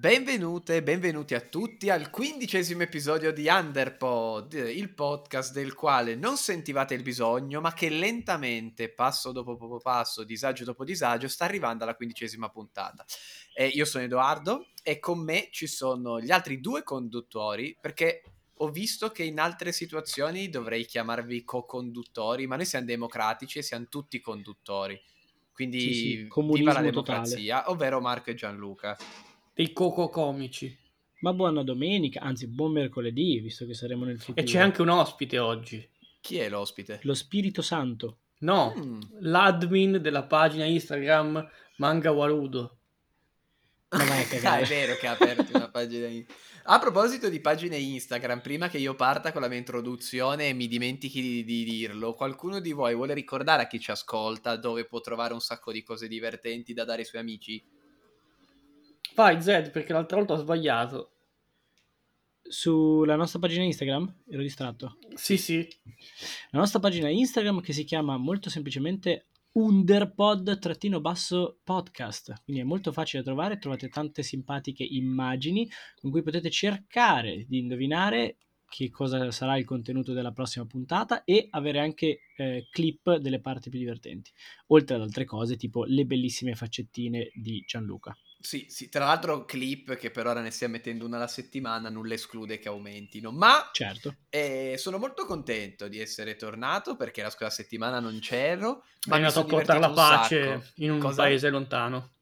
Benvenute e benvenuti a tutti al 15° episodio di Underpod, il podcast del quale non sentivate il bisogno, ma che lentamente, passo dopo passo, disagio dopo disagio, sta arrivando alla 15ª puntata. Io sono Edoardo e con me ci sono gli altri due conduttori, perché ho visto che in altre situazioni dovrei chiamarvi co-conduttori, ma noi siamo democratici e siamo tutti conduttori, quindi sì, viva la democrazia, totale. Ovvero Marco e Gianluca. I coco comici. Ma buona domenica, anzi buon mercoledì, visto che saremo nel futuro. E c'è anche un ospite oggi. Chi è l'ospite? Lo Spirito Santo. No, l'admin della pagina Instagram Manga Warudo. Ma vai a cagare. È vero che ha aperto una pagina Instagram. A proposito di pagine Instagram, prima che io parta con la mia introduzione e mi dimentichi di dirlo, qualcuno di voi vuole ricordare a chi ci ascolta dove può trovare un sacco di cose divertenti da dare ai suoi amici? Vai Zed, perché l'altra volta ho sbagliato. Sulla nostra pagina Instagram? Ero distratto. Sì. La nostra pagina Instagram che si chiama molto semplicemente Underpod_podcast. Quindi è molto facile da trovare, trovate tante simpatiche immagini con cui potete cercare di indovinare che cosa sarà il contenuto della prossima puntata e avere anche clip delle parti più divertenti. Oltre ad altre cose tipo le bellissime faccettine di Gianluca. Sì, tra l'altro clip che per ora ne stiamo mettendo una alla settimana, nulla esclude che aumentino, ma certo. Sono molto contento di essere tornato perché la scorsa settimana non c'ero, ma mi sono divertito un sacco. È andato a portare la pace in un paese lontano.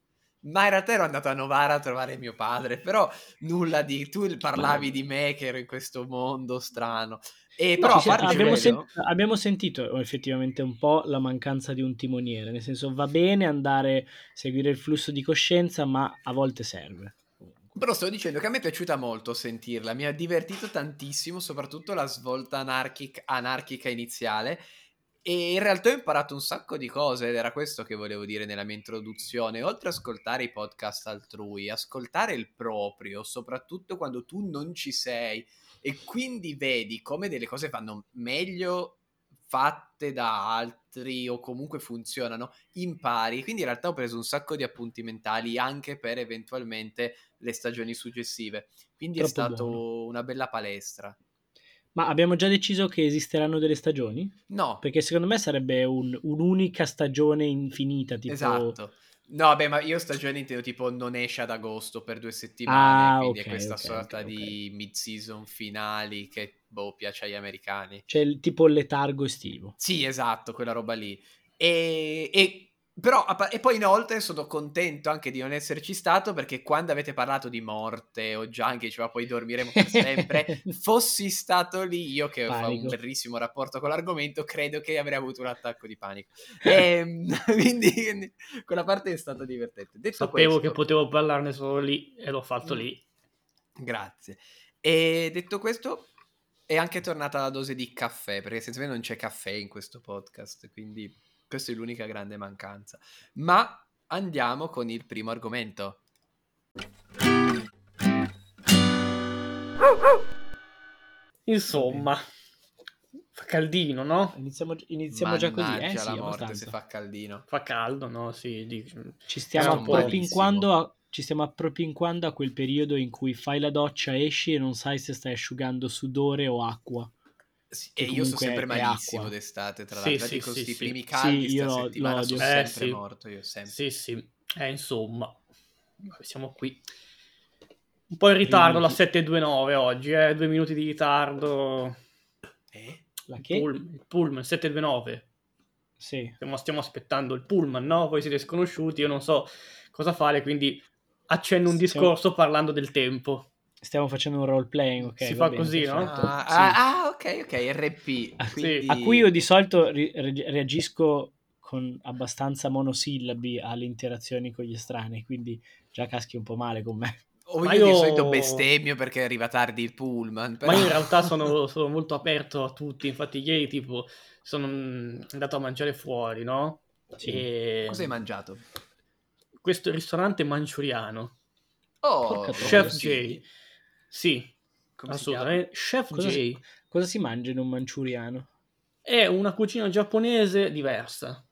Ma in realtà ero andato a Novara a trovare mio padre, però nulla di... tu parlavi di me che ero in questo mondo strano. Però abbiamo sentito effettivamente un po' la mancanza di un timoniere, nel senso va bene andare a seguire il flusso di coscienza, ma a volte serve. Però sto dicendo che a me è piaciuta molto sentirla, mi ha divertito tantissimo, soprattutto la svolta anarchica iniziale. E in realtà ho imparato un sacco di cose ed era questo che volevo dire nella mia introduzione. Oltre ad ascoltare i podcast altrui, ascoltare il proprio, soprattutto quando tu non ci sei e quindi vedi come delle cose vanno meglio fatte da altri o comunque funzionano, impari. Quindi in realtà ho preso un sacco di appunti mentali anche per eventualmente le stagioni successive. Quindi troppo è stato buono. Una bella palestra. Ma abbiamo già deciso che esisteranno delle stagioni? No. Perché secondo me sarebbe un'unica stagione infinita. Tipo... Esatto. No, vabbè, ma io stagione intendo tipo non esce ad agosto per 2 settimane. Quindi okay, è questa sorta di mid-season finali che piace agli americani. Cioè tipo il letargo estivo. Sì, esatto, quella roba lì. Però, e poi inoltre sono contento anche di non esserci stato perché quando avete parlato di morte o Gian che diceva poi dormiremo per sempre, fossi stato lì io che ho un bellissimo rapporto con l'argomento, credo che avrei avuto un attacco di panico. Quindi quella parte è stata divertente. Sapevo che potevo parlarne solo lì e l'ho fatto lì. Grazie. E detto questo... è anche tornata la dose di caffè, perché senza me non c'è caffè in questo podcast, quindi questa è l'unica grande mancanza. Ma andiamo con il primo argomento. Insomma, fa caldino, no? Iniziamo già così. Mannaggia la morte se fa caldino. Fa caldo, no? Sì. Ci stiamo appropinquando a quel periodo in cui fai la doccia, esci e non sai se stai asciugando sudore o acqua. Sì, e io sono sempre malissimo d'acqua d'estate, tra l'altro. Sì, con questi primi caldi sta settimana sono sempre morto, io sempre. Sì. Insomma, siamo qui. Un po' in ritardo la 729 oggi, 2 minuti di ritardo. La che? Il pullman 729. Sì. Stiamo aspettando il pullman, no? Voi siete sconosciuti, io non so cosa fare, quindi... accenno un discorso parlando del tempo. Stiamo facendo un role playing, ok? Si fa bene, così, no? Ok, RP. Quindi... a cui io di solito reagisco con abbastanza monosillabi alle interazioni con gli estranei, quindi già caschi un po' male con me. Io di solito bestemmio perché arriva tardi il pullman. Però... ma io in realtà sono molto aperto a tutti, infatti ieri tipo sono andato a mangiare fuori, no? Sì. E... cosa hai mangiato? Questo ristorante manciuriano. Chef J. Sì, assolutamente. Chef J. Cosa si mangia in un manciuriano? È una cucina giapponese diversa.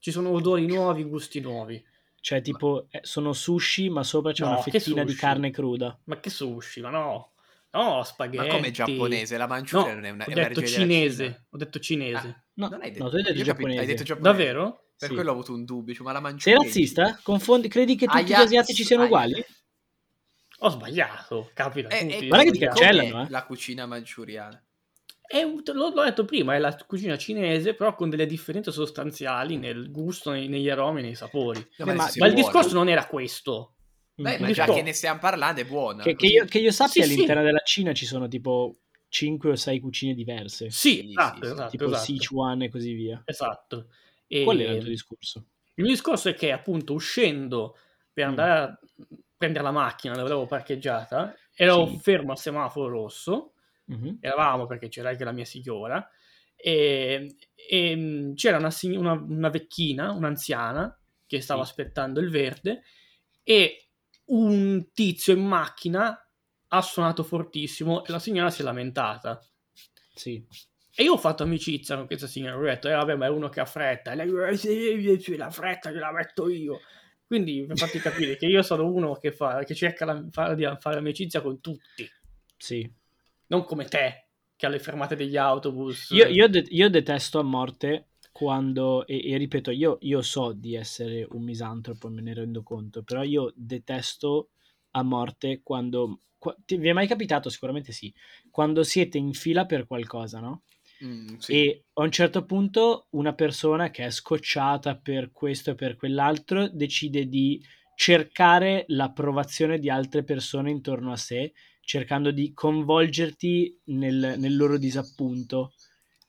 Ci sono odori nuovi, gusti nuovi. Cioè, tipo, sono sushi, ma sopra c'è una fettina di carne cruda. Ma che sushi? Ma no! No, spaghetti. Ma come giapponese? La Manciuria non è una... Ho detto cinese. Ho detto cinese. Ah, no, non hai detto. No, tu hai detto giapponese. Hai detto giapponese. Davvero? Per quello ho avuto un dubbio. Cioè, ma la Manciuria... Sei razzista? Confondi... Credi che tutti gli asiatici siano uguali? Ho sbagliato. Capita. Guarda che ti cancellano, eh. La cucina manciuriana. L'ho detto prima, è la cucina cinese, però con delle differenze sostanziali nel gusto, negli aromi, nei sapori. No, ma il discorso non era questo. Beh, ma già che ne stiamo parlando è buono. Che io sappia, sì, all'interno della Cina ci sono tipo 5 o 6 cucine diverse. Sì, esatto, tipo Sichuan e così via. Esatto. E qual era il tuo discorso? Il mio discorso è che appunto uscendo per andare a prendere la macchina, l'avevo parcheggiata, ero fermo al semaforo rosso. Mm-hmm. Eravamo, perché c'era anche la mia signora, e c'era una vecchina, un'anziana che stava aspettando il verde, e un tizio in macchina ha suonato fortissimo e la signora si è lamentata. Sì. E io ho fatto amicizia con questa signora, ho detto vabbè, ma è uno che ha fretta, e lei, la fretta gliela metto io. Quindi per farti capire che io sono uno che cerca di fare amicizia con tutti. Sì. Non come te, che alle fermate degli autobus... Io detesto a morte quando... E ripeto, io so di essere un misantropo, me ne rendo conto, però io detesto a morte quando... vi è mai capitato? Sicuramente sì. Quando siete in fila per qualcosa, no? Sì. E a un certo punto una persona che è scocciata per questo e per quell'altro decide di cercare l'approvazione di altre persone intorno a sé, cercando di coinvolgerti nel loro disappunto,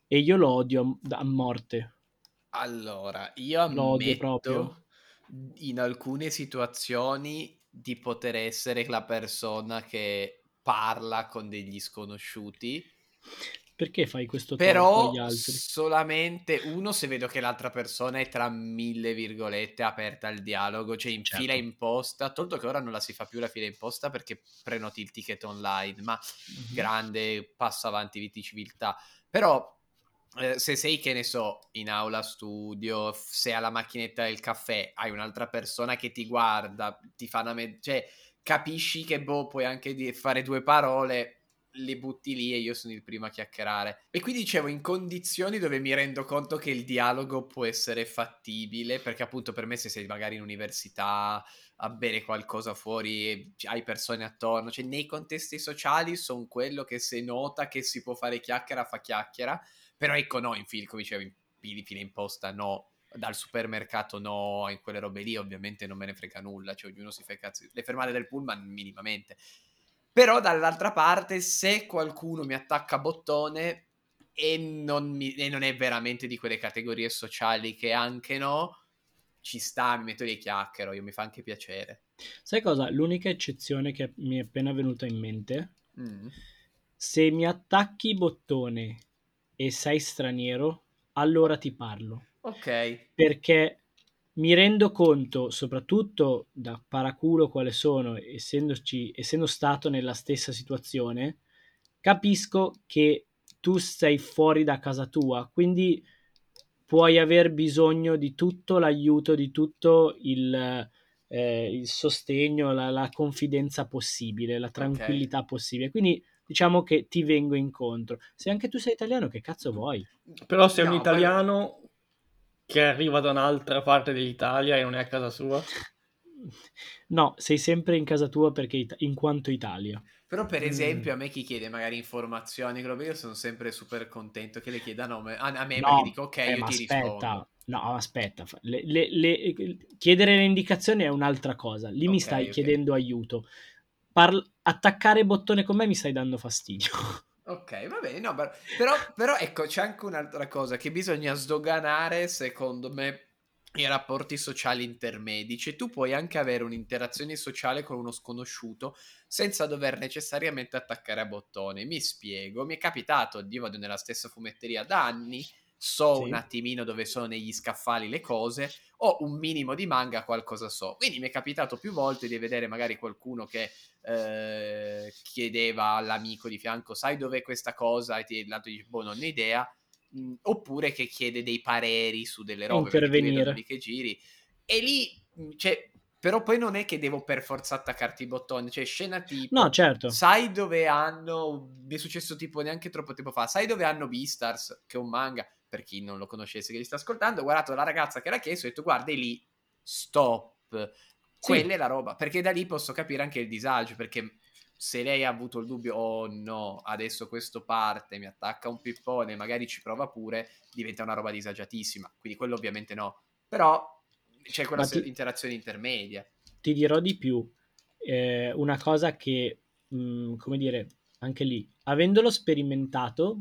e io lo odio a morte. Allora, io ammetto proprio in alcune situazioni di poter essere la persona che parla con degli sconosciuti. Perché fai questo però gli altri? Solamente uno se vedo che l'altra persona è tra mille virgolette aperta al dialogo, cioè in fila imposta, tolto che ora non la si fa più la fila imposta perché prenoti il ticket online, ma grande passo avanti di civiltà. Però se sei, che ne so, in aula studio, se alla macchinetta del caffè hai un'altra persona che ti guarda, ti fa una cioè capisci che puoi anche fare due parole, le butti lì, e io sono il primo a chiacchierare. E qui dicevo, in condizioni dove mi rendo conto che il dialogo può essere fattibile, perché appunto per me se sei magari in università a bere qualcosa fuori e hai persone attorno, cioè nei contesti sociali sono quello che se nota che si può fare chiacchiera fa chiacchiera, però ecco no, in film, come dicevo, in fila imposta no, dal supermercato no, in quelle robe lì ovviamente non me ne frega nulla, cioè ognuno si fa i cazzi, le fermate del pullman minimamente. Però dall'altra parte, se qualcuno mi attacca a bottone e non è veramente di quelle categorie sociali che anche no, ci sta, mi metto lì e chiacchiero, io mi fa anche piacere. Sai cosa? L'unica eccezione che mi è appena venuta in mente, se mi attacchi bottone e sei straniero, allora ti parlo. Ok. Perché... mi rendo conto, soprattutto da paraculo quale sono, essendo stato nella stessa situazione, capisco che tu sei fuori da casa tua, quindi puoi aver bisogno di tutto l'aiuto, di tutto il sostegno, la confidenza possibile, la tranquillità possibile. Quindi diciamo che ti vengo incontro. Se anche tu sei italiano, che cazzo vuoi? Però se un italiano... che arriva da un'altra parte dell'Italia e non è a casa sua? No, sei sempre in casa tua perché in quanto Italia. Però per esempio a me chi chiede magari informazioni, io sono sempre super contento che le chiedano a me, perché dico ok, io ti rispondo. No, aspetta, chiedere le indicazioni è un'altra cosa, lì mi stai chiedendo aiuto. Attaccare bottone con me mi stai dando fastidio. Ok, va bene, no, però ecco, c'è anche un'altra cosa che bisogna sdoganare, secondo me, i rapporti sociali intermedi. Cioè, tu puoi anche avere un'interazione sociale con uno sconosciuto senza dover necessariamente attaccare a bottone. Mi spiego, mi è capitato, io vado nella stessa fumetteria da anni, un attimino dove sono negli scaffali le cose, ho un minimo di manga, qualcosa so. Quindi mi è capitato più volte di vedere magari qualcuno che chiedeva all'amico di fianco, sai dov'è questa cosa? E l'altro dice, boh, non ho idea. Oppure che chiede dei pareri su delle robe, perché ti vedono lì che giri. E lì cioè, però poi non è che devo per forza attaccarti i bottoni, cioè scena tipo, no, certo, sai dove hanno, mi è successo tipo neanche troppo tempo fa, sai dove hanno Beastars, che è un manga, per chi non lo conoscesse che li sta ascoltando, ho guardato la ragazza che era chiesto e ho detto guarda è lì, stop, quella sì, è la roba, perché da lì posso capire anche il disagio, perché se lei ha avuto il dubbio, oh no, adesso questo parte, mi attacca un pippone, magari ci prova pure, diventa una roba disagiatissima, quindi quello ovviamente no, però c'è quella interazione intermedia. Ti dirò di più, una cosa che, come dire, anche lì, avendolo sperimentato,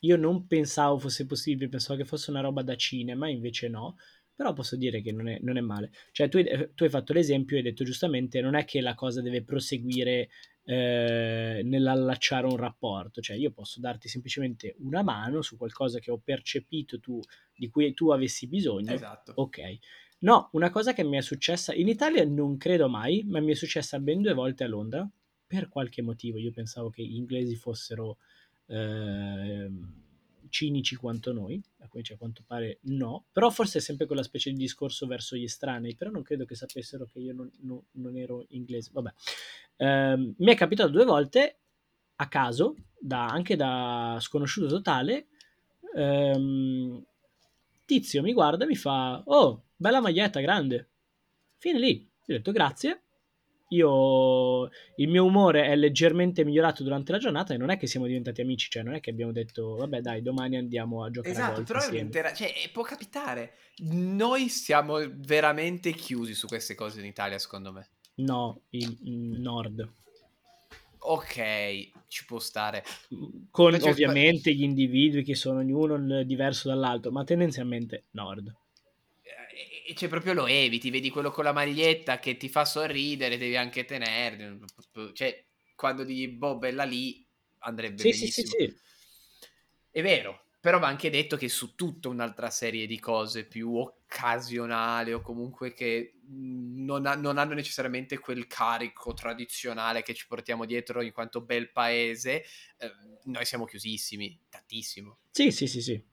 io non pensavo fosse possibile, pensavo che fosse una roba da cinema, invece no, però posso dire che non è male. Cioè tu hai fatto l'esempio e hai detto giustamente non è che la cosa deve proseguire nell'allacciare un rapporto, cioè io posso darti semplicemente una mano su qualcosa che ho percepito tu, di cui tu avessi bisogno. Esatto. Ok. No, una cosa che mi è successa, in Italia non credo mai, ma mi è successa ben 2 volte a Londra, per qualche motivo, io pensavo che gli inglesi fossero cinici quanto noi, a cui a quanto pare no, però forse è sempre quella specie di discorso verso gli estranei, però non credo che sapessero che io non ero inglese, vabbè. Mi è capitato 2 volte a caso, anche da sconosciuto totale, tizio mi guarda e mi fa oh, bella maglietta, grande, fine lì, gli ho detto grazie. Io, il mio umore è leggermente migliorato durante la giornata e non è che siamo diventati amici, cioè non è che abbiamo detto vabbè dai domani andiamo a giocare. Esatto, a però cioè, può capitare. Noi siamo veramente chiusi su queste cose in Italia, secondo me. No, in nord. Ok, ci può stare. Con ovviamente gli individui che sono ognuno diverso dall'altro, ma tendenzialmente nord. Cioè proprio lo eviti, vedi quello con la maglietta che ti fa sorridere, devi anche tenerne, cioè quando digli boh bella lì andrebbe sì, benissimo sì. È vero, però va anche detto che su tutta un'altra serie di cose più occasionale o comunque che non hanno necessariamente quel carico tradizionale che ci portiamo dietro in quanto bel paese, noi siamo chiusissimi tantissimo. Sì.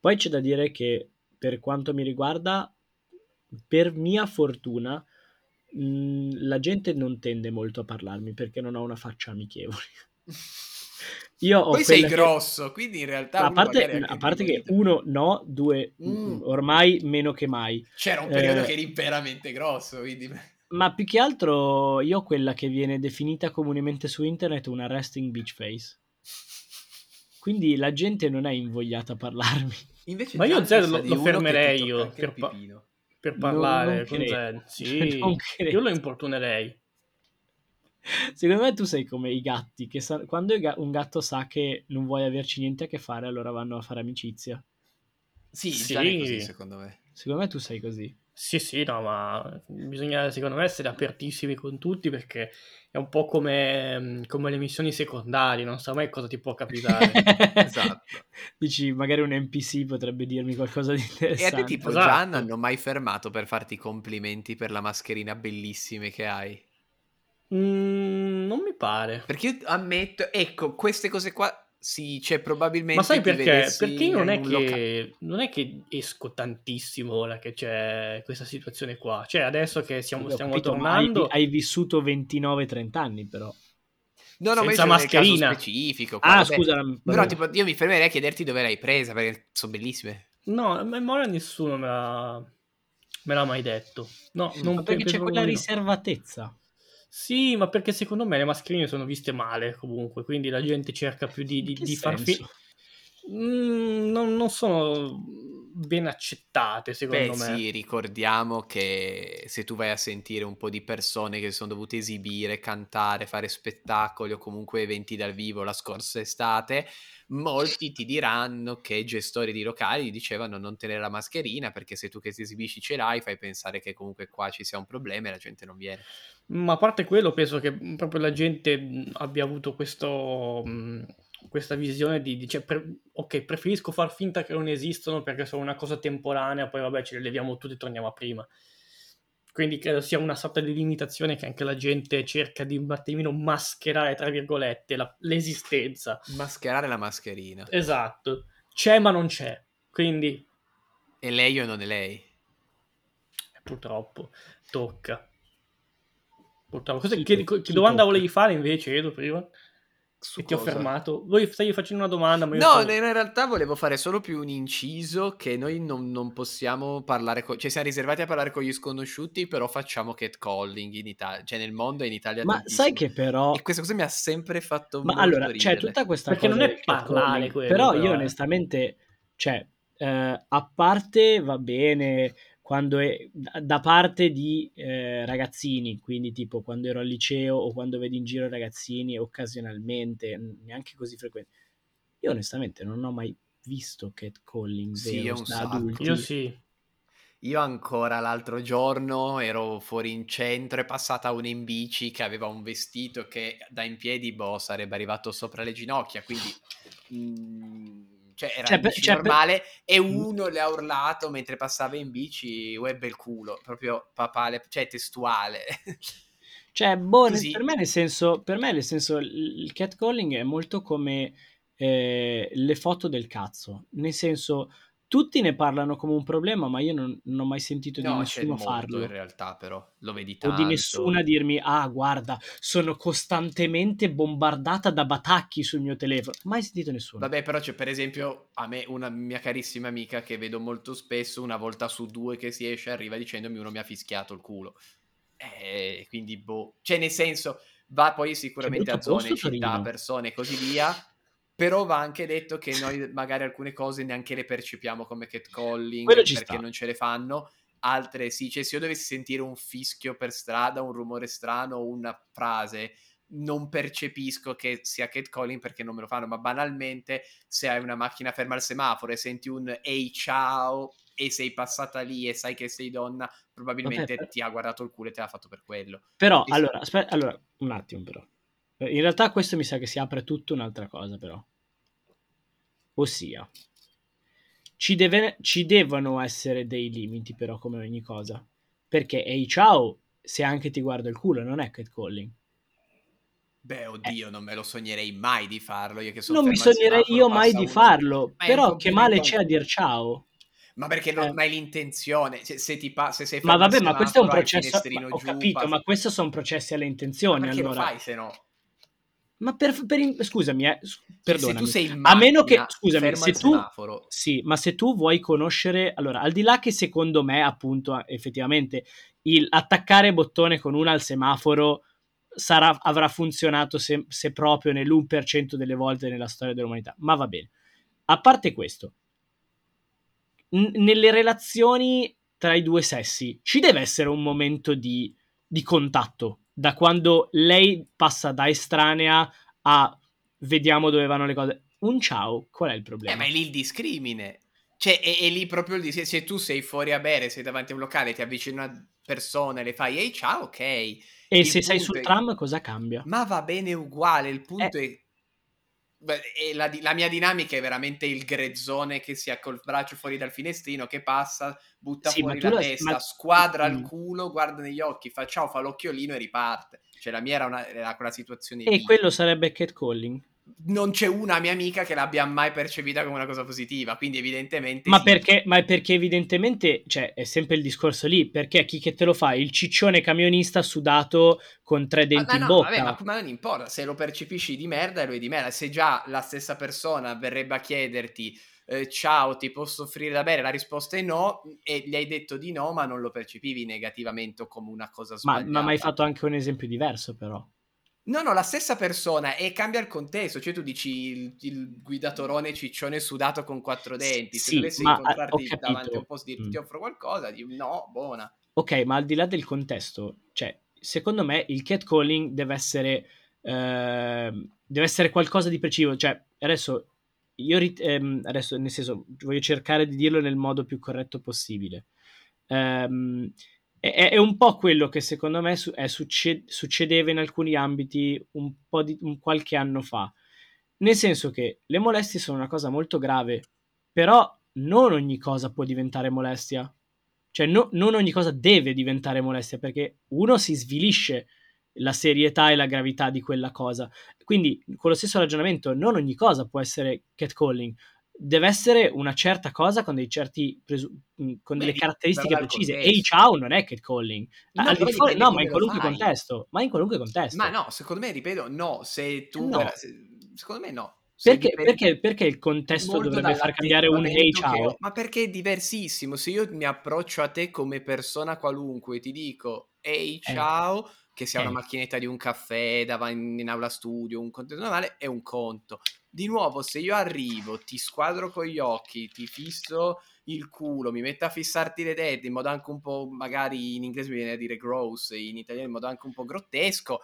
Poi c'è da dire che per quanto mi riguarda, per mia fortuna, la gente non tende molto a parlarmi perché non ho una faccia amichevole. Io ho poi sei grosso, quindi in realtà... A parte che uno no, due ormai meno che mai. C'era un periodo che eri veramente grosso, quindi... Ma più che altro io ho quella che viene definita comunemente su internet una resting bitch face. Quindi la gente non è invogliata a parlarmi. Invece ma io Zed lo fermerei io per parlare non con Zed. Sì, io lo importunerei. Secondo me tu sei come i gatti che quando un gatto sa che non vuoi averci niente a che fare, allora vanno a fare amicizia. Sì. Così, secondo me tu sei così. Sì, no, ma bisogna secondo me essere apertissimi con tutti perché è un po' come le missioni secondarie, non so mai cosa ti può capitare. Esatto. Dici, magari un NPC potrebbe dirmi qualcosa di interessante. E a te tipo esatto. Gian hanno mai fermato per farti complimenti per la mascherina bellissime che hai? Non mi pare. Perché io ammetto, ecco, queste cose qua... Sì, c'è probabilmente. Ma sai perché? Perché non è che esco tantissimo ora che c'è questa situazione qua. Cioè, adesso che stiamo tornando. Hai vissuto 29-30 anni, però. No, senza ma mascherina. Caso specifico. Ah, scusa. Però tipo, io mi fermerei a chiederti dove l'hai presa, perché sono bellissime. No, a memoria nessuno me l'ha mai detto. No, non ma perché c'è quella riservatezza. Sì, ma perché secondo me le mascherine sono viste male comunque, quindi la gente cerca più di far finta. Non sono ben accettate, secondo me. Sì, ricordiamo che se tu vai a sentire un po' di persone che si sono dovute esibire, cantare, fare spettacoli o comunque eventi dal vivo la scorsa estate, molti ti diranno che i gestori di locali dicevano non tenere la mascherina perché se tu che ti esibisci ce l'hai fai pensare che comunque qua ci sia un problema e la gente non viene. Ma a parte quello penso che proprio la gente abbia avuto questa visione di preferisco far finta che non esistono perché sono una cosa temporanea, poi vabbè ce le leviamo tutte e torniamo a prima, quindi credo sia una sorta di limitazione che anche la gente cerca di un attimino mascherare tra virgolette l'esistenza, mascherare la mascherina. Esatto, c'è ma non c'è, quindi è lei o non è lei? purtroppo tocca. Purtroppo. Cosa, che domanda tocca. Volevi fare invece, Edo, prima? Su e cosa? Ti ho fermato. Voi stai facendo una domanda, ma io in realtà volevo fare solo più un inciso che noi non possiamo parlare cioè siamo riservati a parlare con gli sconosciuti, però facciamo catcalling in Italia, cioè nel mondo e in Italia. Ma tantissimo. Sai che però e questa cosa mi ha sempre fatto ma allora c'è cioè, tutta questa perché cosa non è parlare quello, però io onestamente cioè a parte va bene quando è da parte di ragazzini, quindi tipo quando ero al liceo o quando vedi in giro ragazzini occasionalmente, neanche così frequenti. Io onestamente non ho mai visto catcalling da adulti. Io sì. Io ancora l'altro giorno ero fuori in centro, è passata una in bici che aveva un vestito che da in piedi sarebbe arrivato sopra le ginocchia, quindi... Cioè era normale e uno le ha urlato mentre passava in bici bel culo, proprio papale, cioè testuale. Cioè per me nel senso il catcalling è molto come le foto del cazzo, nel senso tutti ne parlano come un problema, ma io non ho mai sentito di nessuno farlo. In realtà però lo vedi tanto. O di nessuna dirmi, guarda, sono costantemente bombardata da batacchi sul mio telefono. Mai sentito nessuno. Vabbè, però c'è per esempio a me una mia carissima amica che vedo molto spesso, una volta su due che si esce arriva dicendomi uno mi ha fischiato il culo. Quindi cioè nel senso va poi sicuramente a zone, città, persone e così via. Però va anche detto che noi magari alcune cose neanche le percepiamo come catcalling perché non ce le fanno, altre sì, cioè se io dovessi sentire un fischio per strada, un rumore strano, una frase, non percepisco che sia catcalling perché non me lo fanno, ma banalmente se hai una macchina ferma al semaforo e senti un ehi ciao e sei passata lì e sai che sei donna, probabilmente ti ha guardato il culo e te l'ha fatto per quello. Però allora, aspetta, allora un attimo però. In realtà questo mi sa che si apre tutto un'altra cosa però, ossia ci devono essere dei limiti però come ogni cosa, perché ehi ciao se anche ti guardo il culo non è catcalling. Beh oddio non me lo sognerei mai di farlo, io che sono non mi sognerei io mai di farlo, però che male c'è a dir ciao? Ma perché non hai l'intenzione, se sei fermo ma vabbè ma questo è un processo, ho capito ma questo sono processi alle intenzioni, ma perché allora lo fai se no? Ma scusami, perdonami. Se tu sei in macchina, a meno che scusami, se tu sì, ma se tu vuoi conoscere, allora al di là che secondo me appunto effettivamente il attaccare bottone con una al semaforo avrà funzionato se proprio nell'1% delle volte nella storia dell'umanità, ma va bene. A parte questo, nelle relazioni tra i due sessi ci deve essere un momento di contatto. Da quando lei passa da estranea a vediamo dove vanno le cose, un ciao, qual è il problema? Ma è lì il discrimine, cioè è lì proprio il discrimine. Se tu sei fuori a bere, sei davanti a un locale, ti avvicini a una persona e le fai ehi ciao, ok. E il se sei sul tram cosa cambia? Ma va bene uguale, il punto è... La mia dinamica è veramente il grezzone che si ha col braccio fuori dal finestrino che passa, butta fuori la testa, squadra il culo, guarda negli occhi, fa ciao, fa l'occhiolino e riparte. Cioè la mia era quella situazione lì. Quello sarebbe catcalling? Non c'è una mia amica che l'abbia mai percepita come una cosa positiva, quindi evidentemente perché evidentemente cioè, è sempre il discorso lì, perché chi che te lo fa? Il ciccione camionista sudato con 3 denti in bocca. Vabbè, ma non importa, se lo percepisci di merda lo è di merda, se già la stessa persona verrebbe a chiederti ciao ti posso offrire da bere, la risposta è no e gli hai detto di no ma non lo percepivi negativamente o come una cosa sbagliata. Ma hai fatto anche un esempio diverso però. No, la stessa persona e cambia il contesto, cioè tu dici il guidatorone ciccione sudato con 4 denti, se dovessi incontrarti davanti a un posto dirti ti offro qualcosa, no, buona. Ok, ma al di là del contesto, cioè, secondo me il catcalling deve essere qualcosa di preciso, cioè, adesso, adesso nel senso, voglio cercare di dirlo nel modo più corretto possibile. È un po' quello che secondo me succedeva in alcuni ambiti qualche anno fa, nel senso che le molestie sono una cosa molto grave, però non ogni cosa può diventare molestia, cioè non ogni cosa deve diventare molestia, perché uno si svilisce la serietà e la gravità di quella cosa, quindi con lo stesso ragionamento non ogni cosa può essere catcalling. deve essere una certa cosa con dei certi con delle caratteristiche precise. E il ciao non è catcalling, ma in qualunque contesto. Ma no, secondo me, ripeto, no, se tu no. Secondo me no. Perché il contesto dovrebbe far cambiare un hey ciao? Ma perché è diversissimo. Se io mi approccio a te come persona qualunque e ti dico hey ciao, che sia una macchinetta di un caffè davanti in aula studio, un contesto normale, è un conto. Di nuovo, se io arrivo, ti squadro con gli occhi, ti fisso il culo, mi metto a fissarti le tette in modo anche un po', magari in inglese mi viene a dire gross, in italiano in modo anche un po' grottesco,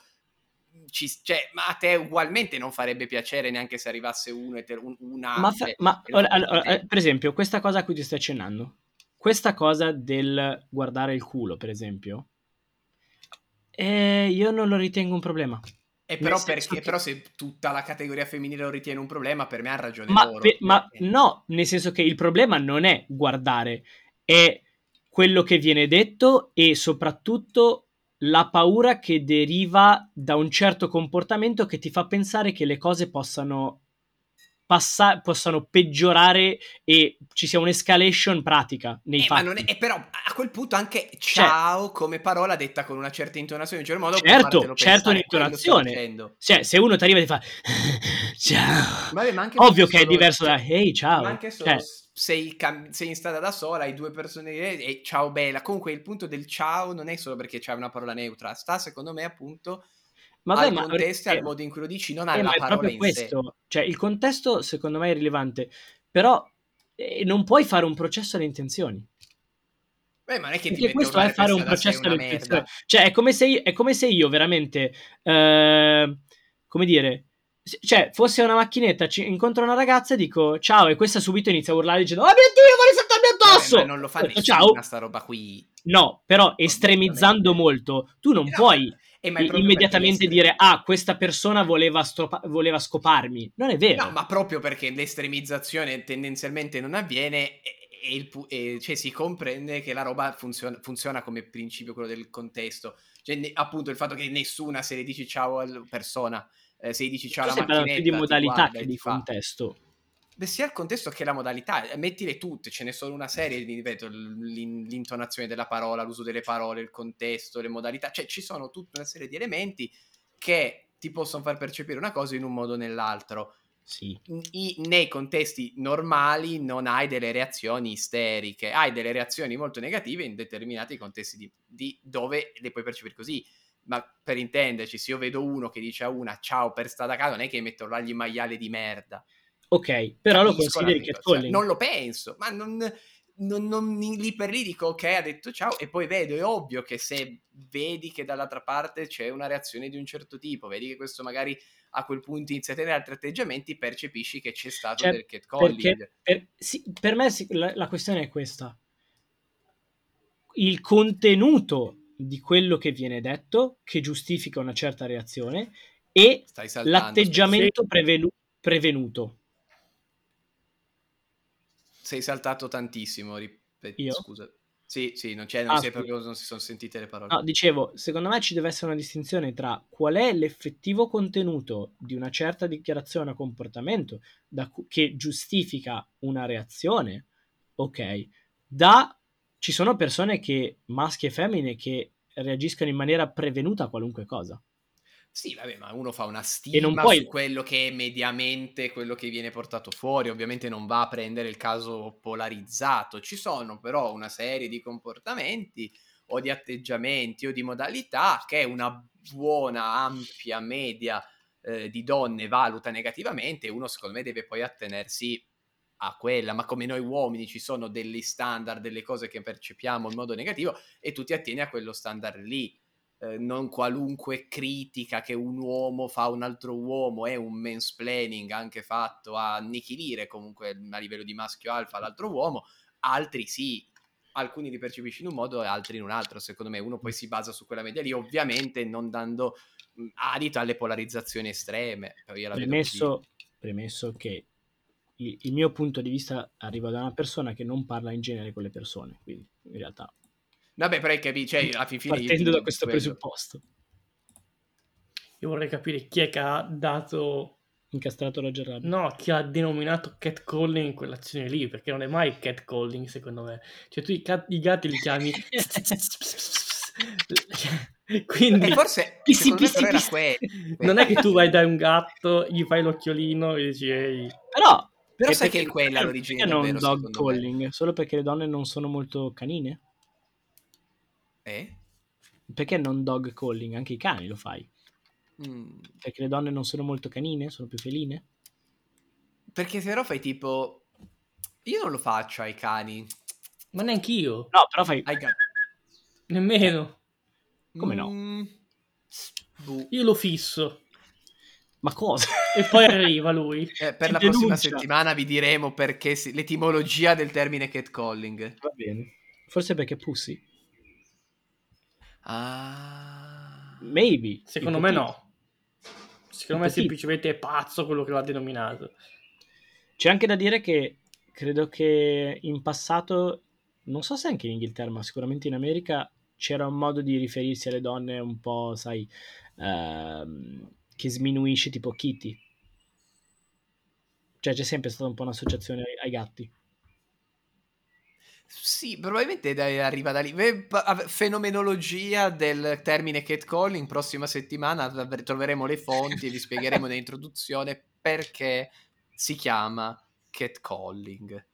ma a te ugualmente non farebbe piacere neanche se arrivasse uno e una... Allora, per esempio, questa cosa a cui ti stai accennando, questa cosa del guardare il culo, per esempio, io non lo ritengo un problema. Però se tutta la categoria femminile lo ritiene un problema, per me ha ragione loro. No, nel senso che il problema non è guardare, è quello che viene detto e soprattutto la paura che deriva da un certo comportamento che ti fa pensare che le cose possano peggiorare e ci sia un'escalation pratica nei fatti. Però a quel punto anche ciao come parola detta con una certa intonazione, in un certo modo, certo un'intonazione. Cioè, se uno ti arriva e ti fa ciao, ma anche ovvio che è diverso da hey ciao. Ma anche solo sei in strada da sola, hai due persone e ciao bella. Comunque il punto del ciao non è solo perché c'è una parola neutra, sta secondo me appunto al contesto e al modo in cui lo dici, non alla parola in questo. Cioè il contesto secondo me è rilevante, però non puoi fare un processo alle intenzioni. Ma non è che perché questo è fare un processo alle intenzioni. Cioè è come se io veramente come dire, cioè fosse una macchinetta, incontro una ragazza e dico ciao e questa subito inizia a urlare dicendo oh mio Dio, vuole saltarmi addosso. Ma non lo fa nessuno sta roba qui. No, però estremizzando molto, tu non puoi immediatamente dire questa persona voleva scoparmi. Non è vero. No, ma proprio perché l'estremizzazione tendenzialmente non avviene e si comprende che la roba funziona come principio quello del contesto. Cioè appunto il fatto che nessuna se le dici ciao alla persona, se dici ciao alla macchinetta di modalità che di contesto. Beh, sia il contesto che la modalità, mettile tutte, ce ne sono una serie, ripeto, l'intonazione della parola, l'uso delle parole, il contesto, le modalità, cioè ci sono tutta una serie di elementi che ti possono far percepire una cosa in un modo o nell'altro. Sì. Nei contesti normali non hai delle reazioni isteriche, hai delle reazioni molto negative in determinati contesti di dove le puoi percepire così. Ma per intenderci, se io vedo uno che dice a una ciao per strada casa, non è che metto là gli maiale di merda. Ok, però lo consideri catcalling? Non lo penso, ma non lì per lì dico ok, ha detto ciao e poi vedo, è ovvio che se vedi che dall'altra parte c'è una reazione di un certo tipo, vedi che questo magari a quel punto inizia a tenere altri atteggiamenti, percepisci che c'è stato del catcalling. Per me la questione è questa. Il contenuto di quello che viene detto, che giustifica una certa reazione, e l'atteggiamento prevenuto. Sei saltato tantissimo, ripeto, scusa. Sì, non si sono sentite le parole. No, dicevo, secondo me ci deve essere una distinzione tra qual è l'effettivo contenuto di una certa dichiarazione o comportamento che giustifica una reazione, ok, ci sono persone che, maschi e femmine, che reagiscono in maniera prevenuta a qualunque cosa. Sì, vabbè, ma uno fa una stima su quello che è mediamente quello che viene portato fuori, ovviamente non va a prendere il caso polarizzato. Ci sono però una serie di comportamenti o di atteggiamenti o di modalità che una buona, ampia media di donne valuta negativamente e uno secondo me deve poi attenersi a quella, ma come noi uomini ci sono degli standard, delle cose che percepiamo in modo negativo e tu ti attieni a quello standard lì. Non qualunque critica che un uomo fa a un altro uomo è un mansplaining anche fatto a annichilire comunque a livello di maschio alfa l'altro uomo. Altri sì, alcuni li percepisci in un modo e altri in un altro. Secondo me uno poi si basa su quella media lì, ovviamente non dando adito alle polarizzazioni estreme. Io la premesso che il mio punto di vista arriva da una persona che non parla in genere con le persone, quindi in realtà vabbè, però hai capito, cioè, alla fine partendo da questo presupposto. Io vorrei capire chi è che ha dato incastrato Roger Rabbit. No, ti ha denominato catcalling in quell'azione lì, perché non è mai catcalling, secondo me. Cioè tu i gatti li chiami... Quindi forse era quello. Non è che tu vai da un gatto, gli fai l'occhiolino e dici ehi. Però sai che è quella l'origine davvero, dog calling, solo perché le donne non sono molto canine? Perché non dog calling? Anche i cani lo fai. Perché le donne non sono molto canine, sono più feline? Perché se però fai tipo... Io non lo faccio ai cani. Ma neanche io. No, però fai... Nemmeno. Come no? Io lo fisso. Ma cosa? E poi arriva lui. Per la prossima settimana vi diremo perché l'etimologia del termine catcalling. Va bene. Forse perché pussy. Ah. Maybe. Secondo me no. Secondo me semplicemente è pazzo quello che l'ha denominato. C'è anche da dire che credo che in passato, non so se anche in Inghilterra, ma sicuramente in America, c'era un modo di riferirsi alle donne un po', sai, che sminuisce, tipo Kitty. Cioè c'è sempre stata un po' un'associazione ai gatti. Sì, probabilmente arriva da lì. Fenomenologia del termine catcalling, prossima settimana troveremo le fonti e vi spiegheremo nell'introduzione perché si chiama catcalling.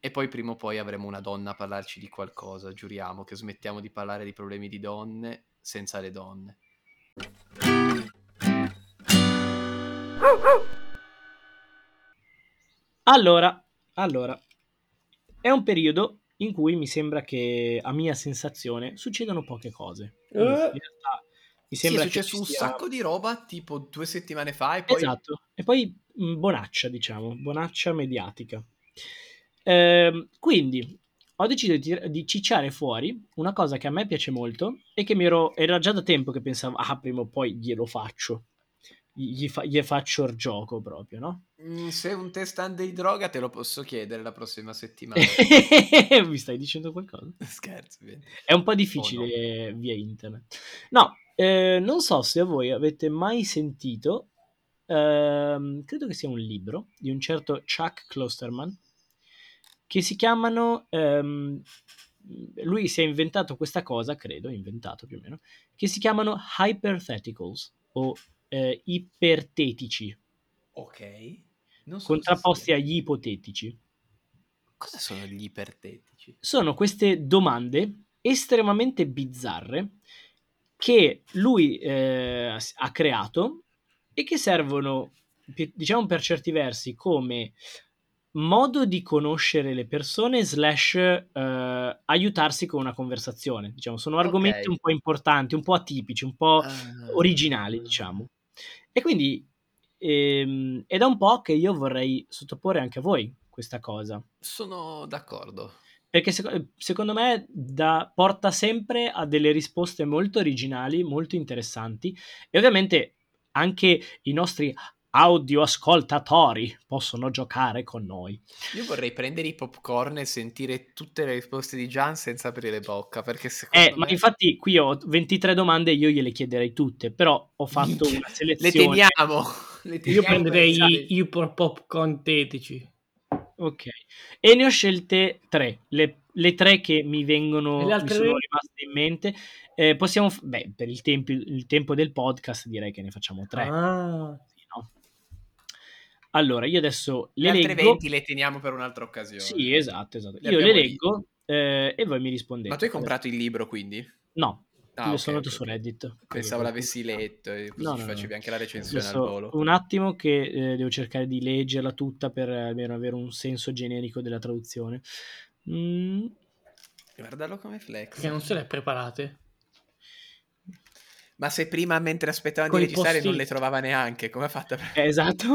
E poi prima o poi avremo una donna a parlarci di qualcosa, giuriamo che smettiamo di parlare di problemi di donne senza le donne. Allora, è un periodo in cui mi sembra che, a mia sensazione, succedano poche cose. In realtà mi sembra che è successo un sacco di roba tipo 2 settimane fa e poi... Esatto, e poi bonaccia, diciamo, bonaccia mediatica. Quindi ho deciso di cicciare fuori una cosa che a me piace molto e che era già da tempo che pensavo, prima o poi glielo faccio, gli faccio il gioco proprio, no? Se un test di droga te lo posso chiedere la prossima settimana. Mi stai dicendo qualcosa? Scherzo, bene. È un po' difficile via internet. No, non so se voi avete mai sentito, credo che sia un libro di un certo Chuck Klosterman, che si chiamano, lui si è inventato questa cosa, credo, inventato più o meno, che si chiamano hypotheticals o ipertetici. Ok. Non so contrapposti agli ipotetici. Cosa sono gli ipertetici? Sono queste domande estremamente bizzarre che lui ha creato e che servono, diciamo, per certi versi come... modo di conoscere le persone / aiutarsi con una conversazione, diciamo. Sono argomenti un po' importanti, un po' atipici, un po' originali, diciamo. E quindi è da un po' che io vorrei sottoporre anche a voi questa cosa. Sono d'accordo. Perché secondo me porta sempre a delle risposte molto originali, molto interessanti, e ovviamente anche i nostri audioascoltatori possono giocare con noi. Io vorrei prendere i popcorn e sentire tutte le risposte di Gian senza aprire bocca, perché secondo me... Ma infatti qui ho 23 domande e io gliele chiederei tutte, però ho fatto una selezione. Le teniamo. Io prenderei i popcorn tetici. Ok. E ne ho scelte 3. Le 3 che mi sono rimaste in mente. Possiamo... per il tempo del podcast direi che ne facciamo 3. Ah... Allora, io adesso le leggo... Le altre 20 le teniamo per un'altra occasione. Sì, esatto. Io le leggo e voi mi rispondete. Ma tu hai comprato il libro, quindi? No, sono andato su Reddit. Pensavo l'avessi letto e così facevi anche la recensione adesso, al volo. Un attimo che devo cercare di leggerla tutta per almeno avere un senso generico della traduzione. Guardalo come flex. Che non se le preparate. Ma se prima, mentre aspettavano di registrare, non le trovava neanche, come ha fatto? Esatto.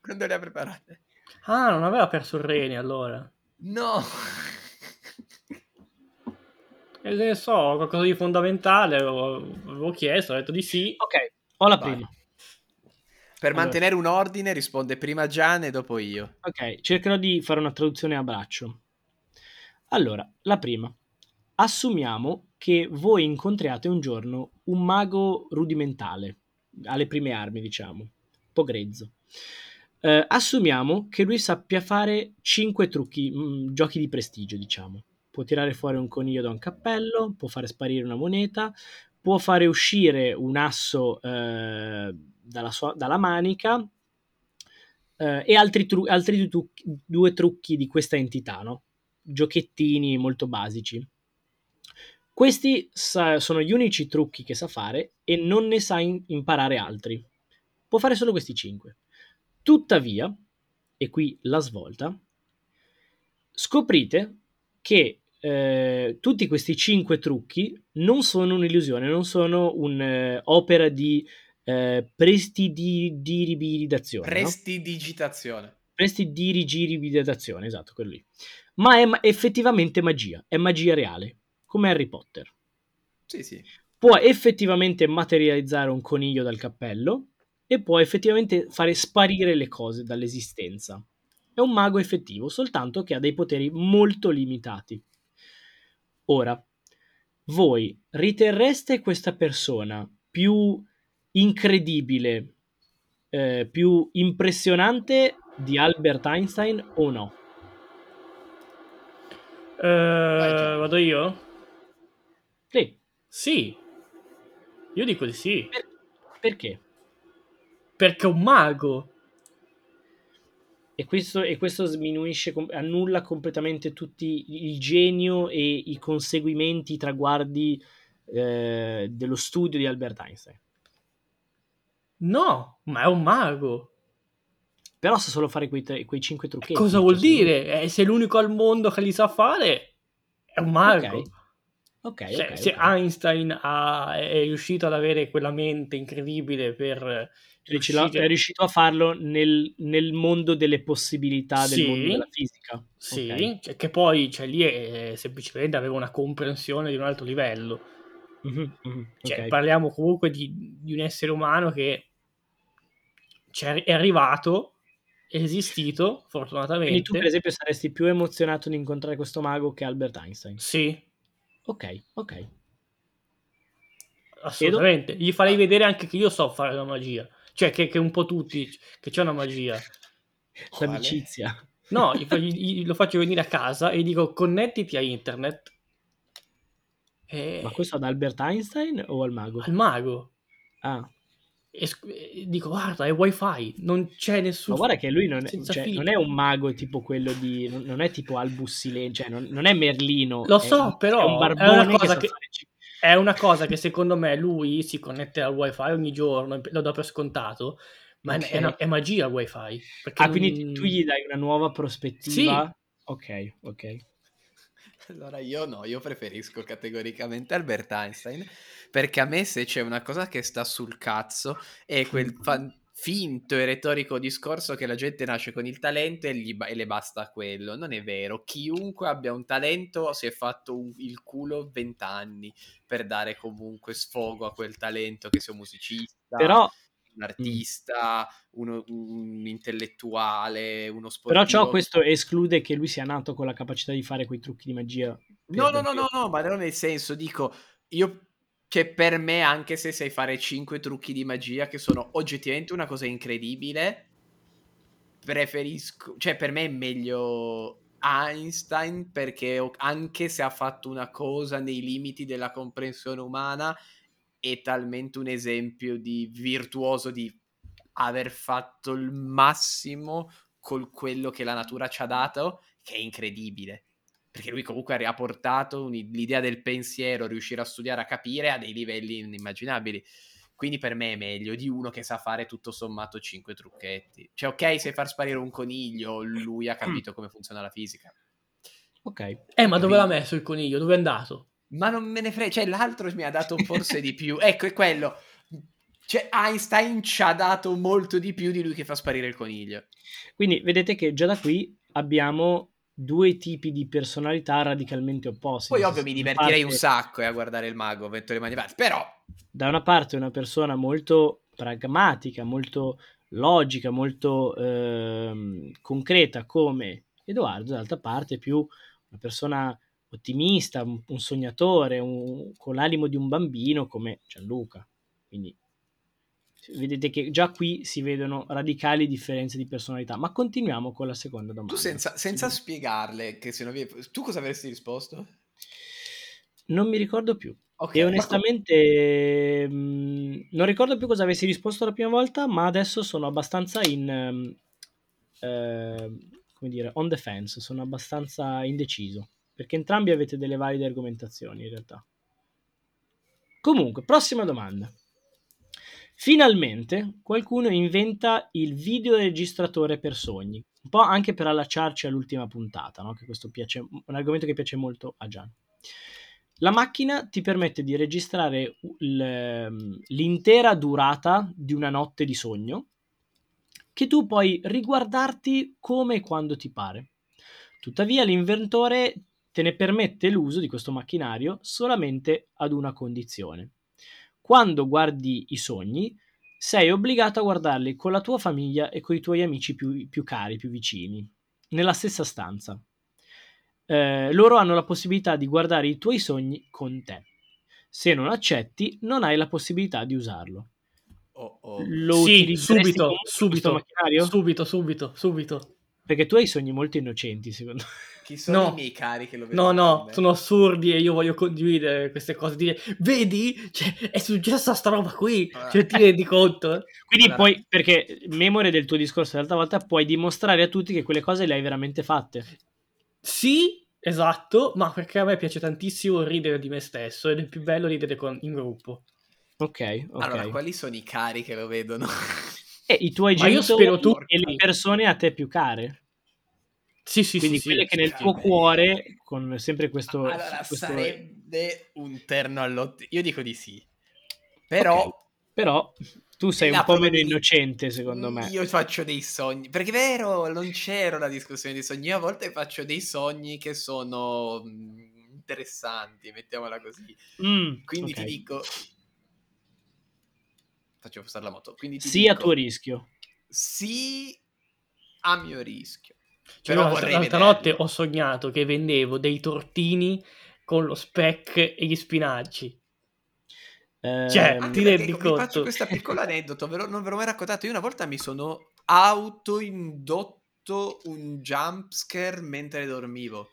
Quando le ha preparate. Ah, non aveva perso il rene, allora. No. E ne so, qualcosa di fondamentale, avevo chiesto, ho detto di sì. Ok, ho la prima. Per mantenere un ordine risponde prima Gian e dopo io. Ok, cercherò di fare una traduzione a braccio. Allora, la prima. Assumiamo che voi incontriate un giorno un mago rudimentale, alle prime armi, diciamo. po' grezzo. Assumiamo che lui sappia fare 5 trucchi, giochi di prestigio, diciamo. Può tirare fuori un coniglio da un cappello, può fare sparire una moneta, può fare uscire un asso dalla manica, e altri due trucchi di questa entità, no? Giochettini molto basici. Questi sono gli unici trucchi che sa fare e non ne sa imparare altri. Può fare solo questi 5. Tuttavia, e qui la svolta, scoprite che tutti questi 5 trucchi non sono un'illusione, non sono un'opera di prestidigitazione. Prestidigitazione. No? Prestidigitazione, esatto, quello lì. Ma è effettivamente magia, è magia reale, come Harry Potter. Sì, sì. Può effettivamente materializzare un coniglio dal cappello e può effettivamente fare sparire le cose dall'esistenza. È un mago effettivo, soltanto che ha dei poteri molto limitati. Ora, voi riterreste questa persona più incredibile, più impressionante di Albert Einstein o no? Vado io? Sì. Sì. Io dico di sì. Perché? Perché è un mago. E questo sminuisce, annulla completamente tutti il genio e i conseguimenti, i traguardi dello studio di Albert Einstein. No, ma è un mago. Però sa solo fare quei 5 trucchetti. Cosa vuol dire? Se è l'unico al mondo che li sa fare, è un mago. Okay. Se Einstein è riuscito ad avere quella mente incredibile per... È riuscito a farlo nel mondo delle possibilità, del mondo della fisica. Sì, okay. Cioè, che poi lì semplicemente aveva una comprensione di un alto livello. Mm-hmm. Cioè, okay. Parliamo comunque di un essere umano che è arrivato, è esistito, fortunatamente. Quindi tu, per esempio, saresti più emozionato di incontrare questo mago che Albert Einstein? Sì. Ok. Assolutamente. Gli farei vedere anche che io so fare la magia. Cioè, che un po' tutti, che c'è una magia. L'amicizia. No, lo faccio venire a casa e gli dico: connettiti a internet. Ma questo ad Albert Einstein o al mago? Al mago. Ah. E dico: guarda, è wifi, non c'è nessuno. Ma guarda che lui non è un mago tipo quello di... Non è tipo Albus Silente, cioè non è Merlino. Lo so, però è un barbone, è una cosa che... È una cosa che secondo me lui si connette al wifi ogni giorno, lo do per scontato, ma okay. è magia il wifi. Quindi tu gli dai una nuova prospettiva? Sì. Ok. Allora io preferisco categoricamente Albert Einstein, perché a me se c'è una cosa che sta sul cazzo è quel finto e retorico discorso che la gente nasce con il talento e le basta quello. Non è vero, chiunque abbia un talento si è fatto il culo 20 anni per dare comunque sfogo a quel talento, che sia un musicista, un artista, un intellettuale, uno sportivo. Però ciò questo esclude che lui sia nato con la capacità di fare quei trucchi di magia. No, ma non nel senso, dico, io... Che per me, anche se sai fare 5 trucchi di magia, che sono oggettivamente una cosa incredibile, preferisco... Cioè, per me è meglio Einstein, perché anche se ha fatto una cosa nei limiti della comprensione umana, è talmente un esempio di virtuoso di aver fatto il massimo con quello che la natura ci ha dato, che è incredibile. Perché lui comunque ha portato l'idea del pensiero, riuscire a studiare, a capire a dei livelli inimmaginabili. Quindi per me è meglio di uno che sa fare tutto sommato 5 trucchetti. Cioè, ok, se far sparire un coniglio, lui ha capito come funziona la fisica. Ok. Ma dove l'ha messo il coniglio? Dove è andato? Ma non me ne frega, cioè l'altro mi ha dato forse di più. Ecco, è quello. Cioè, Einstein ci ha dato molto di più di lui che fa sparire il coniglio. Quindi vedete che già da qui abbiamo... 2 tipi di personalità radicalmente opposti. Poi ovvio mi divertirei un sacco a guardare il mago, metto le mani avanti, però da una parte una persona molto pragmatica, molto logica, molto concreta come Edoardo, dall'altra parte più una persona ottimista, un sognatore, con l'animo di un bambino come Gianluca. Quindi Vedete che già qui si vedono radicali differenze di personalità, ma continuiamo con la seconda domanda. Tu senza spiegarle, che se no tu cosa avresti risposto? Non mi ricordo più. Okay, e onestamente non ricordo più cosa avessi risposto la prima volta, ma adesso sono abbastanza in come dire, on the fence, sono abbastanza indeciso, perché entrambi avete delle valide argomentazioni in realtà. Comunque, prossima domanda. Finalmente qualcuno inventa il videoregistratore per sogni, un po' anche per allacciarci all'ultima puntata, no? Che questo piace, un argomento che piace molto a Gian. La macchina ti permette di registrare l'intera durata di una notte di sogno, che tu puoi riguardarti come e quando ti pare. Tuttavia l'inventore te ne permette l'uso di questo macchinario solamente ad una condizione. Quando guardi i sogni, sei obbligato a guardarli con la tua famiglia e con i tuoi amici più cari, più vicini, nella stessa stanza. Loro hanno la possibilità di guardare i tuoi sogni con te. Se non accetti, non hai la possibilità di usarlo. Lo utilizzeresti subito macchinario? Subito. Perché tu hai sogni molto innocenti, secondo me. Chi sono i miei cari che lo vedono? No, sono assurdi e io voglio condividere queste cose. Dire, vedi? Cioè, è successa sta roba qui. Cioè, ti rendi conto? Quindi poi, perché memoria del tuo discorso dell'altra volta, puoi dimostrare a tutti che quelle cose le hai veramente fatte. Sì, esatto, ma perché a me piace tantissimo ridere di me stesso ed è più bello ridere in gruppo. Ok. Allora, quali sono i cari che lo vedono? I tuoi genitori e le persone a te più care. Sì, quindi sì, quelle che nel tuo cuore, con sempre questo... Allora, sarebbe un terno all'otto. Io dico di sì. Però tu sei un po' meno innocente, secondo me. Io faccio dei sogni, perché è vero, non c'era la discussione dei sogni. Io a volte faccio dei sogni che sono interessanti, mettiamola così. Quindi ti dico... Faccio passare la moto. Quindi sì, dico, a tuo rischio. Sì, a mio rischio. Cioè, però l'altra notte ho sognato che vendevo dei tortini con lo speck e gli spinaci. Cioè, ti rendi conto? Faccio questa piccola aneddoto, non ve l'ho mai raccontato. Io una volta mi sono autoindotto un jumpscare mentre dormivo.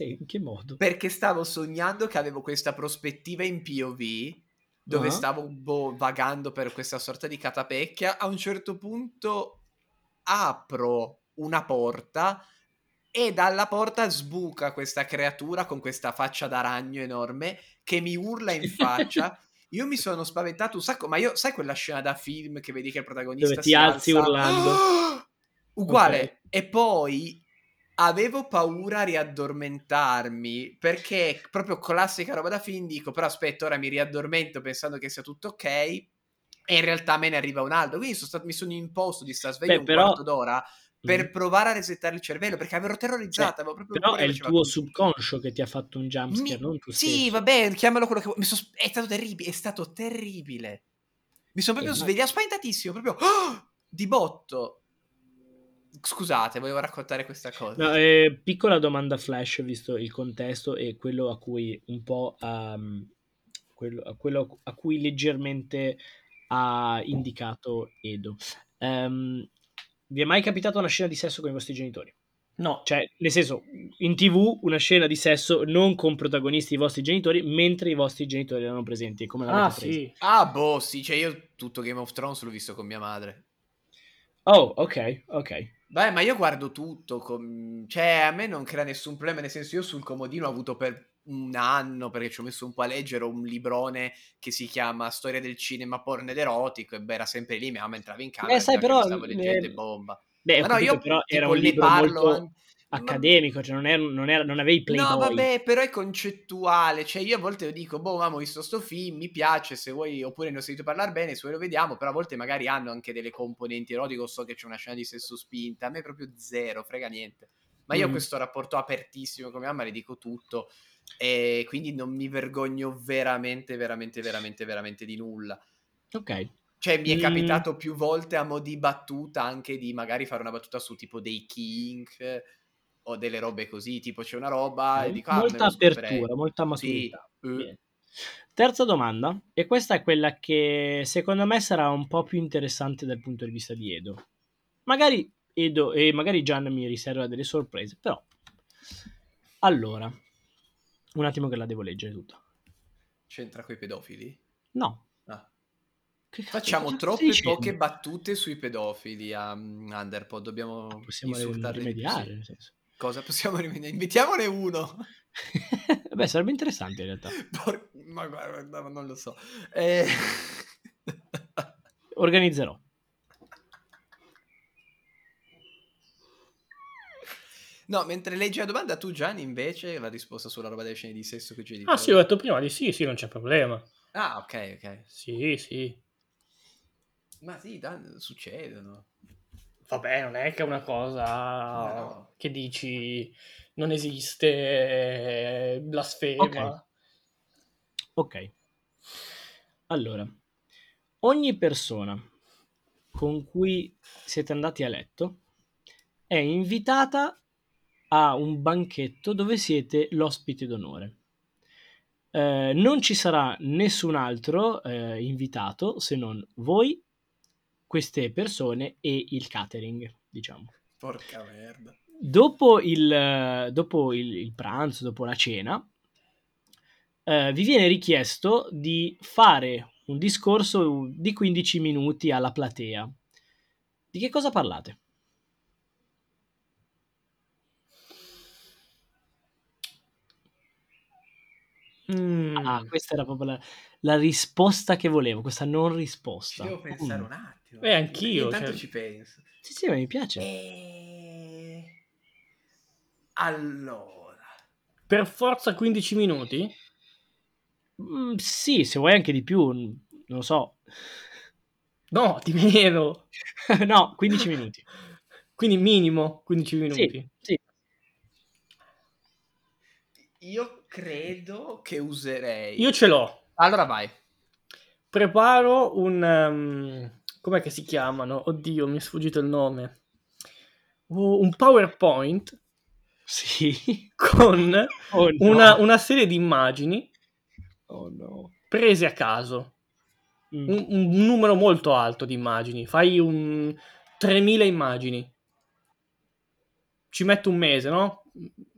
In che modo? Perché stavo sognando che avevo questa prospettiva in POV... dove stavo vagando per questa sorta di catapecchia. A un certo punto apro una porta e dalla porta sbuca questa creatura con questa faccia da ragno enorme che mi urla in faccia. Io mi sono spaventato un sacco, ma io, sai quella scena da film che vedi che il protagonista dove ti alzi urlando? Uguale. Okay. E poi avevo paura a riaddormentarmi, perché proprio classica roba da film, dico però aspetta, ora mi riaddormento pensando che sia tutto ok e in realtà me ne arriva un altro, quindi mi sono imposto di star sveglio quarto d'ora per provare a resettare il cervello, perché avevo terrorizzato, avevo proprio... Però è il tuo subconscio che ti ha fatto un jumpscare, non tu stesso. Sì, vabbè, chiamalo quello che vuoi. È stato terribile. Mi sono proprio svegliato, spaventatissimo, proprio di botto. Scusate, volevo raccontare questa cosa. No, piccola domanda flash, visto il contesto e quello a cui un po' quello a cui leggermente ha indicato Edo. Vi è mai capitato una scena di sesso con i vostri genitori? No, cioè, nel senso, in TV una scena di sesso non con protagonisti i vostri genitori, mentre i vostri genitori erano presenti. Come l'avete presa? Sì. Sì, cioè io tutto Game of Thrones l'ho visto con mia madre. Ok. Beh, ma io guardo tutto, cioè a me non crea nessun problema, nel senso io sul comodino ho avuto per un anno, perché ci ho messo un po' a leggere un librone che si chiama Storia del cinema porno ed erotico, e beh, era sempre lì, mia mamma entrava in camera e però stavo leggendo bomba. Beh, ma no, io però era un libro molto accademico, cioè non avevi Playboy. No, vabbè, però è concettuale, cioè io a volte dico, mamma, ho visto sto film, mi piace, se vuoi, oppure ne ho sentito parlare bene, se vuoi lo vediamo, però a volte magari hanno anche delle componenti erotiche, so che c'è una scena di sesso spinta, a me è proprio zero, frega niente. Ma io ho questo rapporto apertissimo con mia mamma, le dico tutto, e quindi non mi vergogno veramente di nulla. Ok. Cioè, mi è capitato più volte a mo' di battuta anche di magari fare una battuta su tipo dei kink, o delle robe così, tipo c'è una roba e dico, molta apertura, molta maturità. Sì. Terza domanda, e questa è quella che secondo me sarà un po' più interessante dal punto di vista di Edo. Magari Edo e magari Gian mi riserva delle sorprese, però. Allora, un attimo che la devo leggere tutta. C'entra coi pedofili? No. Ah. Facciamo troppe poche battute sui pedofili a Underpod, dobbiamo rimediare, nel senso. Cosa possiamo rimediare? Invitiamone uno. Beh, sarebbe interessante in realtà. Ma guarda, non lo so. Organizzerò. No, mentre leggi la domanda, tu Gianni invece la risposta sulla roba delle scene di sesso che c'è di... Ah sì, ho detto prima di sì, non c'è problema. Ah, ok. Sì. Ma sì, succedono. Vabbè, non è che è una cosa che dici non esiste, blasfema. Ok. Allora, ogni persona con cui siete andati a letto è invitata a un banchetto dove siete l'ospite d'onore. Non ci sarà nessun altro invitato se non voi, queste persone e il catering, diciamo. Porca merda. Dopo il pranzo, dopo la cena, vi viene richiesto di fare un discorso di 15 minuti alla platea. Di che cosa parlate? Ah, questa era proprio la risposta che volevo, questa non risposta. Ci devo pensare un attimo. Beh, anch'io. Intanto ci penso. Sì, ma mi piace. Allora. Per forza 15 minuti? Sì, se vuoi anche di più, non lo so. No, di meno. No, 15 minuti. Quindi minimo 15 minuti. Sì. Io credo che userei... Io ce l'ho. Allora vai. Preparo un... com'è che si chiamano? Oddio, mi è sfuggito il nome. Un PowerPoint. Sì. Con una serie di immagini. Oh no. Prese a caso. Un numero molto alto di immagini. Fai 3.000 immagini. Ci metto un mese, no?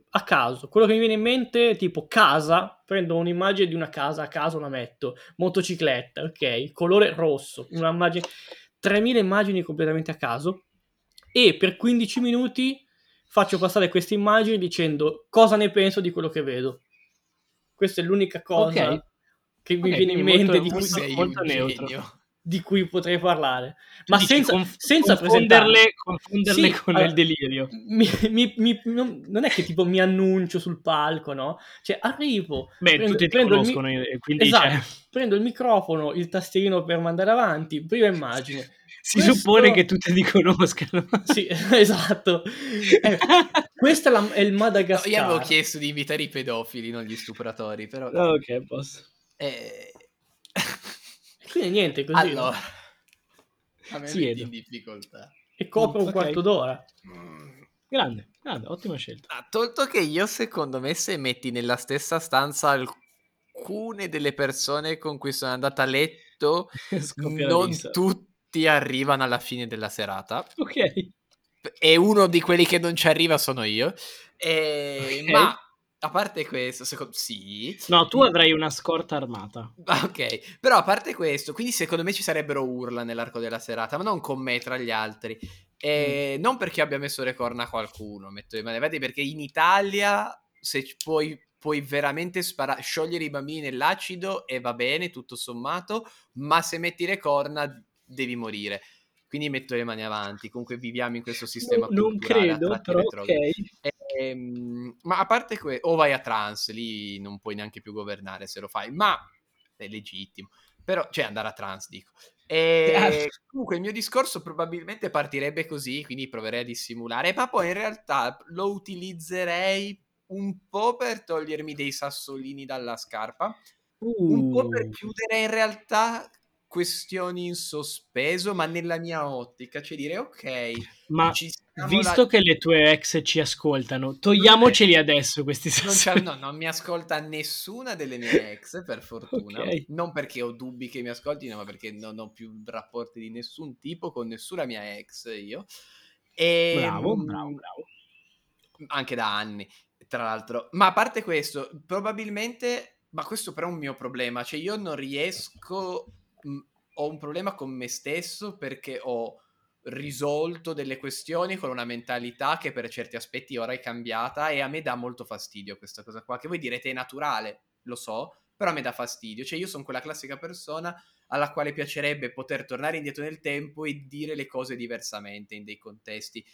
A caso, quello che mi viene in mente, tipo casa, prendo un'immagine di una casa a caso, la metto, motocicletta, ok, colore rosso, una immagine, 3.000 immagini completamente a caso, e per 15 minuti faccio passare queste immagini dicendo cosa ne penso di quello che vedo. Questa è l'unica cosa che mi viene in mente di cui potrei parlare, ma senza confonderle con il delirio. Non è che tipo mi annuncio sul palco, no? Cioè arrivo, tutti ti conoscono, quindi esatto, prendo il microfono, il tastierino per mandare avanti, prima immagine. Suppone che tutti ti conoscano. Sì, esatto. Questo è il Madagascar. No, io avevo chiesto di invitare i pedofili, non gli stupratori, però... Ok, posso. Quindi niente, così. Allora, a me metti in difficoltà. E copro un quarto d'ora. Grande, ottima scelta. Tolto che io, secondo me, se metti nella stessa stanza alcune delle persone con cui sono andata a letto, non tutti arrivano alla fine della serata. Ok. E uno di quelli che non ci arriva sono io. Ma... a parte questo, sì. No, tu avrai una scorta armata. Ok, però a parte questo, quindi secondo me ci sarebbero urla nell'arco della serata, ma non con me tra gli altri. Non perché abbia messo le corna a qualcuno, metto le mani avanti, perché in Italia se puoi veramente sciogliere i bambini nell'acido e va bene, tutto sommato, ma se metti le corna devi morire. Quindi metto le mani avanti, comunque viviamo in questo sistema culturale. Non credo, però ma a parte o vai a trans, lì non puoi neanche più governare se lo fai, ma è legittimo. Però, cioè, andare a trans, dico. Comunque il mio discorso probabilmente partirebbe così, quindi proverei a dissimulare, ma poi in realtà lo utilizzerei un po' per togliermi dei sassolini dalla scarpa, un po' per chiudere in realtà... questioni in sospeso, ma nella mia ottica, cioè dire ok, ma visto che le tue ex ci ascoltano, togliamoceli adesso questi sospetti. Non mi ascolta nessuna delle mie ex, per fortuna. Okay. Non perché ho dubbi che mi ascoltino, ma perché non ho più rapporti di nessun tipo con nessuna mia ex io. E bravo. Anche da anni, tra l'altro. Ma a parte questo, probabilmente, ma questo però è un mio problema, cioè io non riesco... ho un problema con me stesso perché ho risolto delle questioni con una mentalità che per certi aspetti ora è cambiata, e a me dà molto fastidio questa cosa qua, che voi direte è naturale, lo so, però a me dà fastidio. Cioè io sono quella classica persona alla quale piacerebbe poter tornare indietro nel tempo e dire le cose diversamente in dei contesti,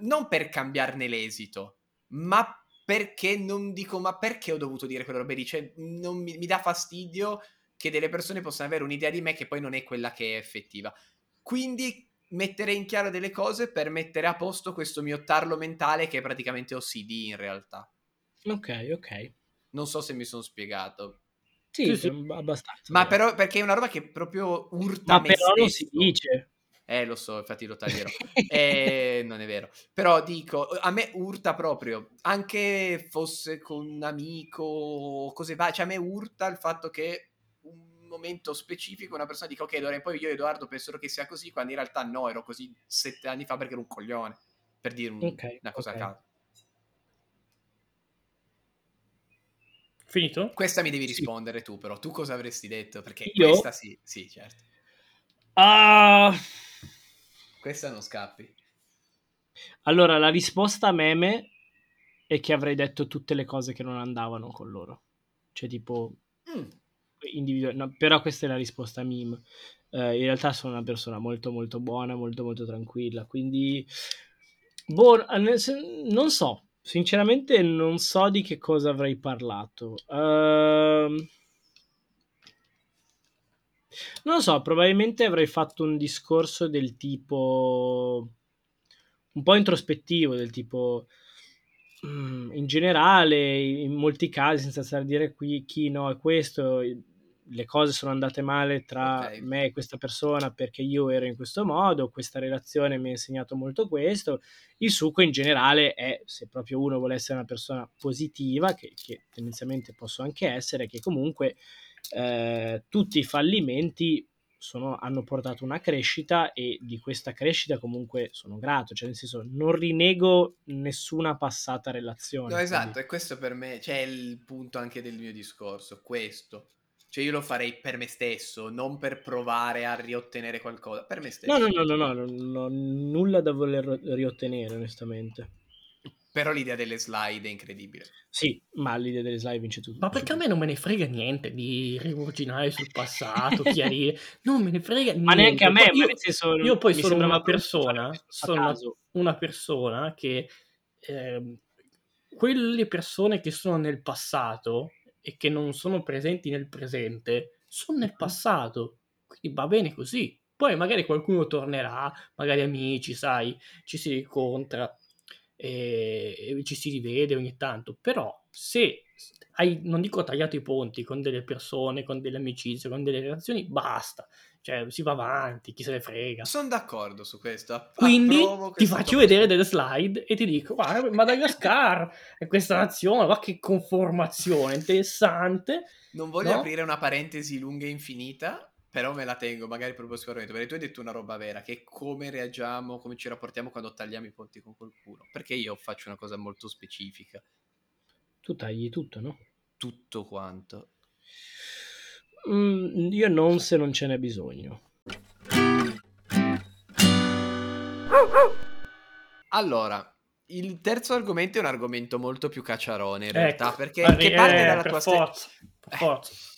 non per cambiarne l'esito, ma perché non dico ma perché ho dovuto dire quella roba lì, cioè non mi dà fastidio che delle persone possano avere un'idea di me che poi non è quella che è effettiva. Quindi mettere in chiaro delle cose per mettere a posto questo mio tarlo mentale che è praticamente OCD in realtà. Ok. Non so se mi sono spiegato. Sì, abbastanza. Ma però, perché è una roba che proprio urta me stesso. Ma però non si dice. Lo so, infatti lo taglierò. Non è vero. Però dico, a me urta proprio, anche fosse con un amico, cose varie. Cioè a me urta il fatto che momento specifico una persona dica ok, d'ora in poi io e Edoardo pensano che sia così, quando in realtà no, ero così 7 anni fa perché ero un coglione, per dire una cosa a caso. Finito? Questa mi devi rispondere tu, però tu cosa avresti detto? Perché io? Questa sì, certo. Questa non scappi. Allora, la risposta a meme è che avrei detto tutte le cose che non andavano con loro, cioè tipo no, però questa è la risposta meme. In realtà sono una persona molto molto buona, molto molto tranquilla, quindi non so, sinceramente non so di che cosa avrei parlato. Non lo so, probabilmente avrei fatto un discorso del tipo un po' introspettivo, del tipo in generale, in molti casi, senza stare a dire qui chi no è questo, le cose sono andate male tra me e questa persona perché io ero in questo modo, questa relazione mi ha insegnato molto questo. Il succo in generale è, se proprio uno vuole essere una persona positiva, che tendenzialmente posso anche essere, che comunque tutti i fallimenti hanno portato una crescita, e di questa crescita comunque sono grato, cioè nel senso non rinego nessuna passata relazione. No, esatto, quindi... e questo per me c'è il punto anche del mio discorso, questo. Cioè io lo farei per me stesso, non per provare a riottenere qualcosa, per me stesso. No, nulla da voler riottenere, onestamente. Però l'idea delle slide è incredibile. Sì, ma l'idea delle slide vince tutto. Ma perché a me non me ne frega niente di rimuginare sul passato, chiarire. Non me ne frega niente. Ma neanche a me, ma nel senso... Io poi sono una persona, che... quelle persone che sono nel passato... e che non sono presenti nel presente, sono nel passato, quindi va bene così. Poi magari qualcuno tornerà, magari amici, sai, ci si incontra e ci si rivede ogni tanto, però se hai, non dico tagliato i ponti con delle persone, con delle amicizie, con delle relazioni, basta, cioè si va avanti, chi se ne frega. Sono d'accordo su questo, quindi ti faccio vedere delle slide e ti dico guarda, Madagascar è questa nazione, ma che conformazione interessante. Non voglio aprire una parentesi lunga e infinita, però me la tengo magari per il prossimo argomento, perché tu hai detto una roba vera, che è come reagiamo, come ci rapportiamo quando tagliamo i ponti con qualcuno, perché io faccio una cosa molto specifica. Tu tagli tutto, no? Tutto quanto. Io non, se non ce n'è bisogno. Allora, il terzo argomento è un argomento molto più cacciarone, in realtà, perché che parte dalla tua forza.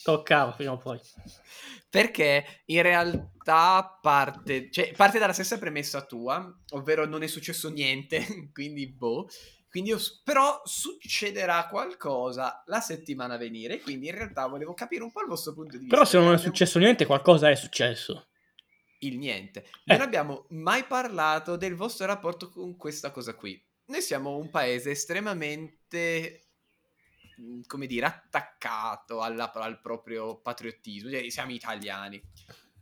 Toccava prima o poi. Perché in realtà parte dalla stessa premessa tua, ovvero non è successo niente, quindi Quindi però succederà qualcosa la settimana a venire, quindi in realtà volevo capire un po' il vostro punto di vista. Però se non è successo niente, qualcosa è successo. Il niente. Non abbiamo mai parlato del vostro rapporto con questa cosa qui. Noi siamo un paese estremamente come dire, attaccato al proprio patriottismo, cioè siamo italiani,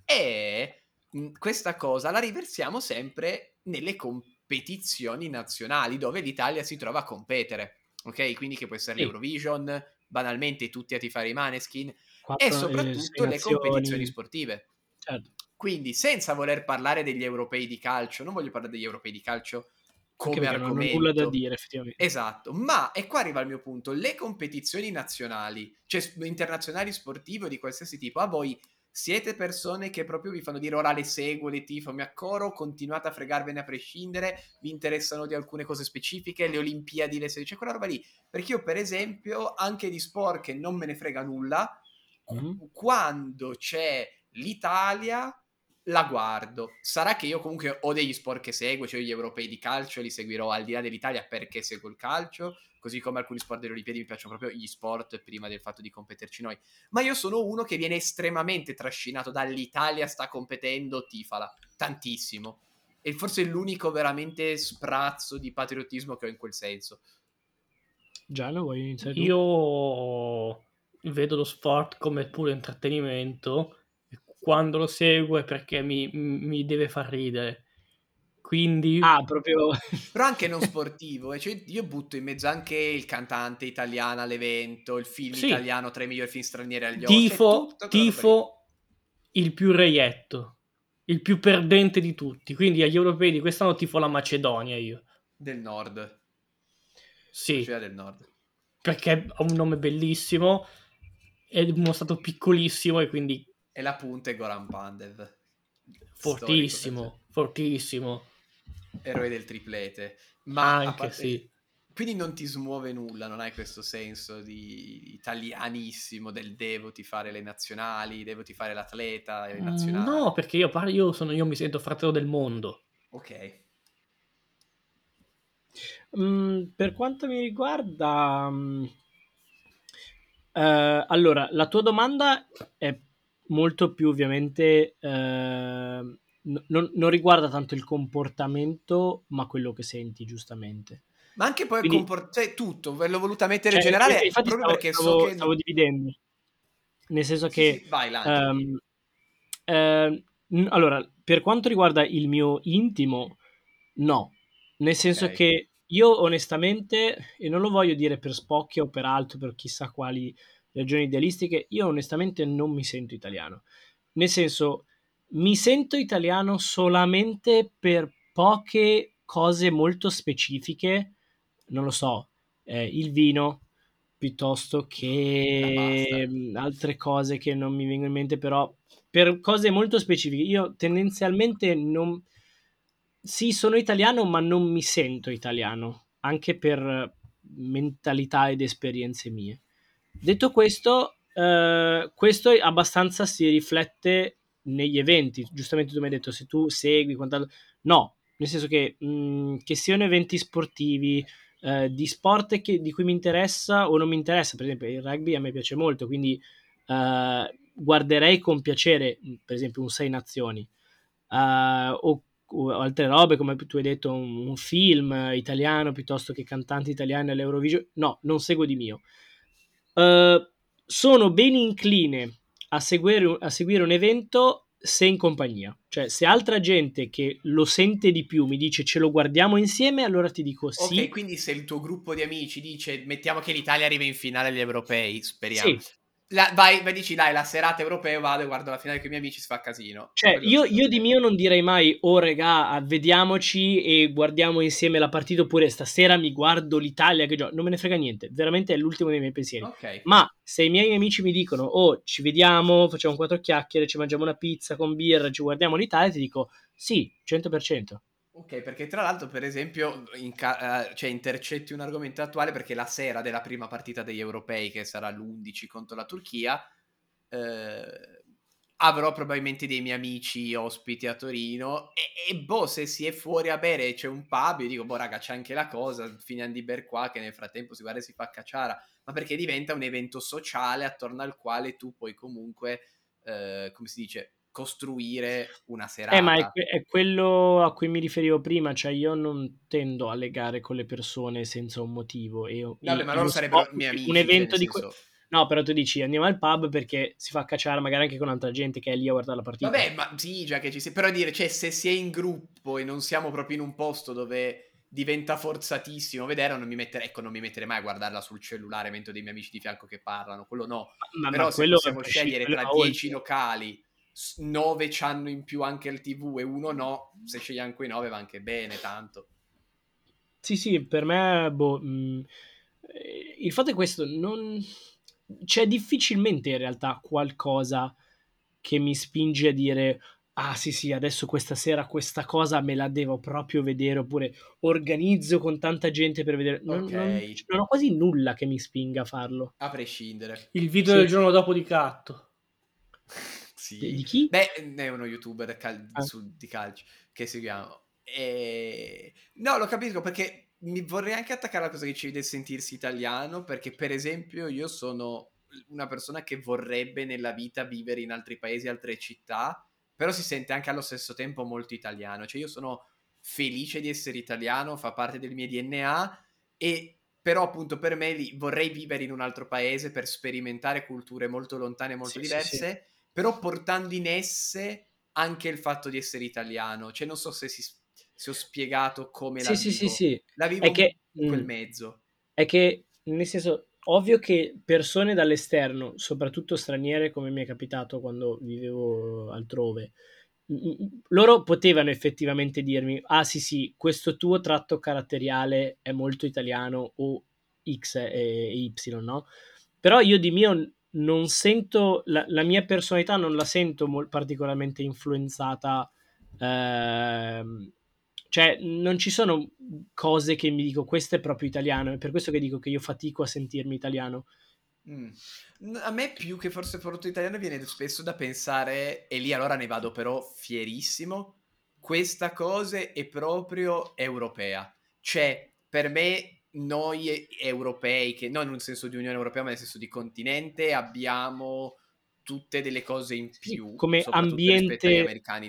e questa cosa la riversiamo sempre nelle competizioni nazionali dove l'Italia si trova a competere, ok? Quindi che può essere l'Eurovision, banalmente tutti a tifare i Maneskin, e soprattutto le competizioni sportive. Certo. Quindi senza voler parlare degli europei di calcio, non voglio parlare degli europei di calcio come argomento, non ho nulla da dire effettivamente. Esatto, ma e qua arriva il mio punto, le competizioni nazionali, cioè internazionali sportive di qualsiasi tipo, a voi siete persone che proprio vi fanno dire ora le seguo, le tifo, mi accoro, continuate a fregarvene a prescindere, vi interessano di alcune cose specifiche, le Olimpiadi, le serie, cioè quella roba lì, perché io per esempio anche di sport che non me ne frega nulla, quando c'è l'Italia la guardo. Sarà che io comunque ho degli sport che seguo, cioè gli europei di calcio li seguirò al di là dell'Italia perché seguo il calcio, così come alcuni sport delle Olimpiadi mi piacciono proprio gli sport prima del fatto di competerci noi, ma io sono uno che viene estremamente trascinato dall'Italia sta competendo, tifala tantissimo, e forse è l'unico veramente sprazzo di patriottismo che ho in quel senso. Gianno, vuoi iniziare? Io vedo lo sport come puro intrattenimento. Quando lo seguo è perché mi deve far ridere, quindi proprio però anche non sportivo, cioè io butto in mezzo anche il cantante italiano all'evento, il film italiano tra i migliori film stranieri agli Oscar, tifo il più reietto, il più perdente di tutti, quindi agli europei di quest'anno tifo la Macedonia, io del nord, sì, cioè del nord, perché ha un nome bellissimo, è uno stato piccolissimo e quindi. E la punta è Goran Pandev. Fortissimo. Eroe del triplete. Ma anche, sì. Quindi non ti smuove nulla, non hai questo senso di italianissimo, del devo tifare le nazionali, devo tifare l'atleta, le nazionali. No, perché io mi sento fratello del mondo. Ok. Per quanto mi riguarda... allora, la tua domanda è... molto più ovviamente non riguarda tanto il comportamento ma quello che senti, giustamente, ma anche poi quindi, il comportamento, cioè tutto ve l'ho voluta mettere in generale, infatti proprio perché so che stavo dividendo, nel senso che allora per quanto riguarda il mio intimo, no, nel senso che io onestamente, e non lo voglio dire per spocchio o per altro, per chissà quali ragioni idealistiche, io onestamente non mi sento italiano, nel senso mi sento italiano solamente per poche cose molto specifiche, non lo so, il vino piuttosto che altre cose che non mi vengono in mente, però per cose molto specifiche io tendenzialmente non, sì, sono italiano ma non mi sento italiano, anche per mentalità ed esperienze mie. Detto questo, questo abbastanza si riflette negli eventi, giustamente tu mi hai detto se tu segui quant'altro, no, nel senso che siano eventi sportivi, di sport di cui mi interessa o non mi interessa, per esempio il rugby a me piace molto, quindi guarderei con piacere per esempio un Sei Nazioni, o altre robe come tu hai detto, un film italiano piuttosto che cantanti italiani all'Eurovision, no, non seguo di mio. Sono ben incline a seguire un evento se in compagnia, cioè se altra gente che lo sente di più mi dice ce lo guardiamo insieme, allora ti dico sì. Ok, quindi se il tuo gruppo di amici dice mettiamo che l'Italia arriva in finale agli europei, speriamo, sì. Vai dici dai, la serata europea vado e guardo la finale con i miei amici, si fa casino, cioè io di mio non direi mai oh regà vediamoci e guardiamo insieme la partita, oppure stasera mi guardo l'Italia che gioca, non me ne frega niente, veramente è l'ultimo dei miei pensieri, okay. Ma se i miei amici mi dicono oh ci vediamo, facciamo 4 chiacchiere, ci mangiamo una pizza con birra, ci guardiamo l'Italia, ti dico sì, 100%. Ok, perché tra l'altro per esempio cioè intercetti un argomento attuale, perché la sera della prima partita degli europei, che sarà l'11 contro la Turchia, avrò probabilmente dei miei amici ospiti a Torino e boh, se si è fuori a bere e c'è un pub, io dico boh raga c'è anche la cosa, finiamo di ber qua che nel frattempo si guarda e si fa cacciara, ma perché diventa un evento sociale attorno al quale tu puoi comunque, come si dice, costruire una serata. Ma è quello a cui mi riferivo prima, cioè io non tendo a legare con le persone senza un motivo. Ma loro sarebbero miei amici. Un evento di questo. No, però tu dici andiamo al pub perché si fa cacciare magari anche con altra gente che è lì a guardare la partita. Vabbè, ma sì, già che ci sei. Però dire, cioè, se si è in gruppo e non siamo proprio in un posto dove diventa forzatissimo vedere, non mi metterei mai a guardarla sul cellulare mentre ho dei miei amici di fianco che parlano, quello no. Però se possiamo scegliere tra 10 locali, 9 c'hanno in più anche il TV e uno no, se scegliamo anche i 9 va anche bene, tanto. Sì, per me, il fatto è questo, non... c'è difficilmente in realtà qualcosa che mi spinge a dire ah sì, adesso questa sera questa cosa me la devo proprio vedere, oppure organizzo con tanta gente per vedere. Non ho quasi nulla che mi spinga a farlo. A prescindere. Il video del giorno dopo di Catto. Sì. Di chi? Beh, è uno youtuber di calcio che seguiamo. No, lo capisco, perché mi vorrei anche attaccare la cosa che dicevi del sentirsi italiano, perché per esempio io sono una persona che vorrebbe nella vita vivere in altri paesi, altre città, però si sente anche allo stesso tempo molto italiano, cioè io sono felice di essere italiano, fa parte del mio DNA, e però appunto per me vorrei vivere in un altro paese per sperimentare culture molto lontane, molto diverse, sì. Però portando in esse anche il fatto di essere italiano, cioè non so se ho spiegato come la vivo. Sì. La vivo in quel mezzo. È che, nel senso, ovvio che persone dall'esterno, soprattutto straniere, come mi è capitato quando vivevo altrove, loro potevano effettivamente dirmi ah sì, questo tuo tratto caratteriale è molto italiano, o X e Y, no? Però io di mio non sento, la mia personalità non la sento particolarmente influenzata, cioè non ci sono cose che mi dico questo è proprio italiano, è per questo che dico che io fatico a sentirmi italiano. A me più che forse prodotto italiano viene spesso da pensare, e lì allora ne vado però fierissimo, questa cosa è proprio europea, cioè per me noi europei, che non in un senso di Unione Europea ma nel senso di continente, abbiamo tutte delle cose in più, sì, come ambiente agli americani,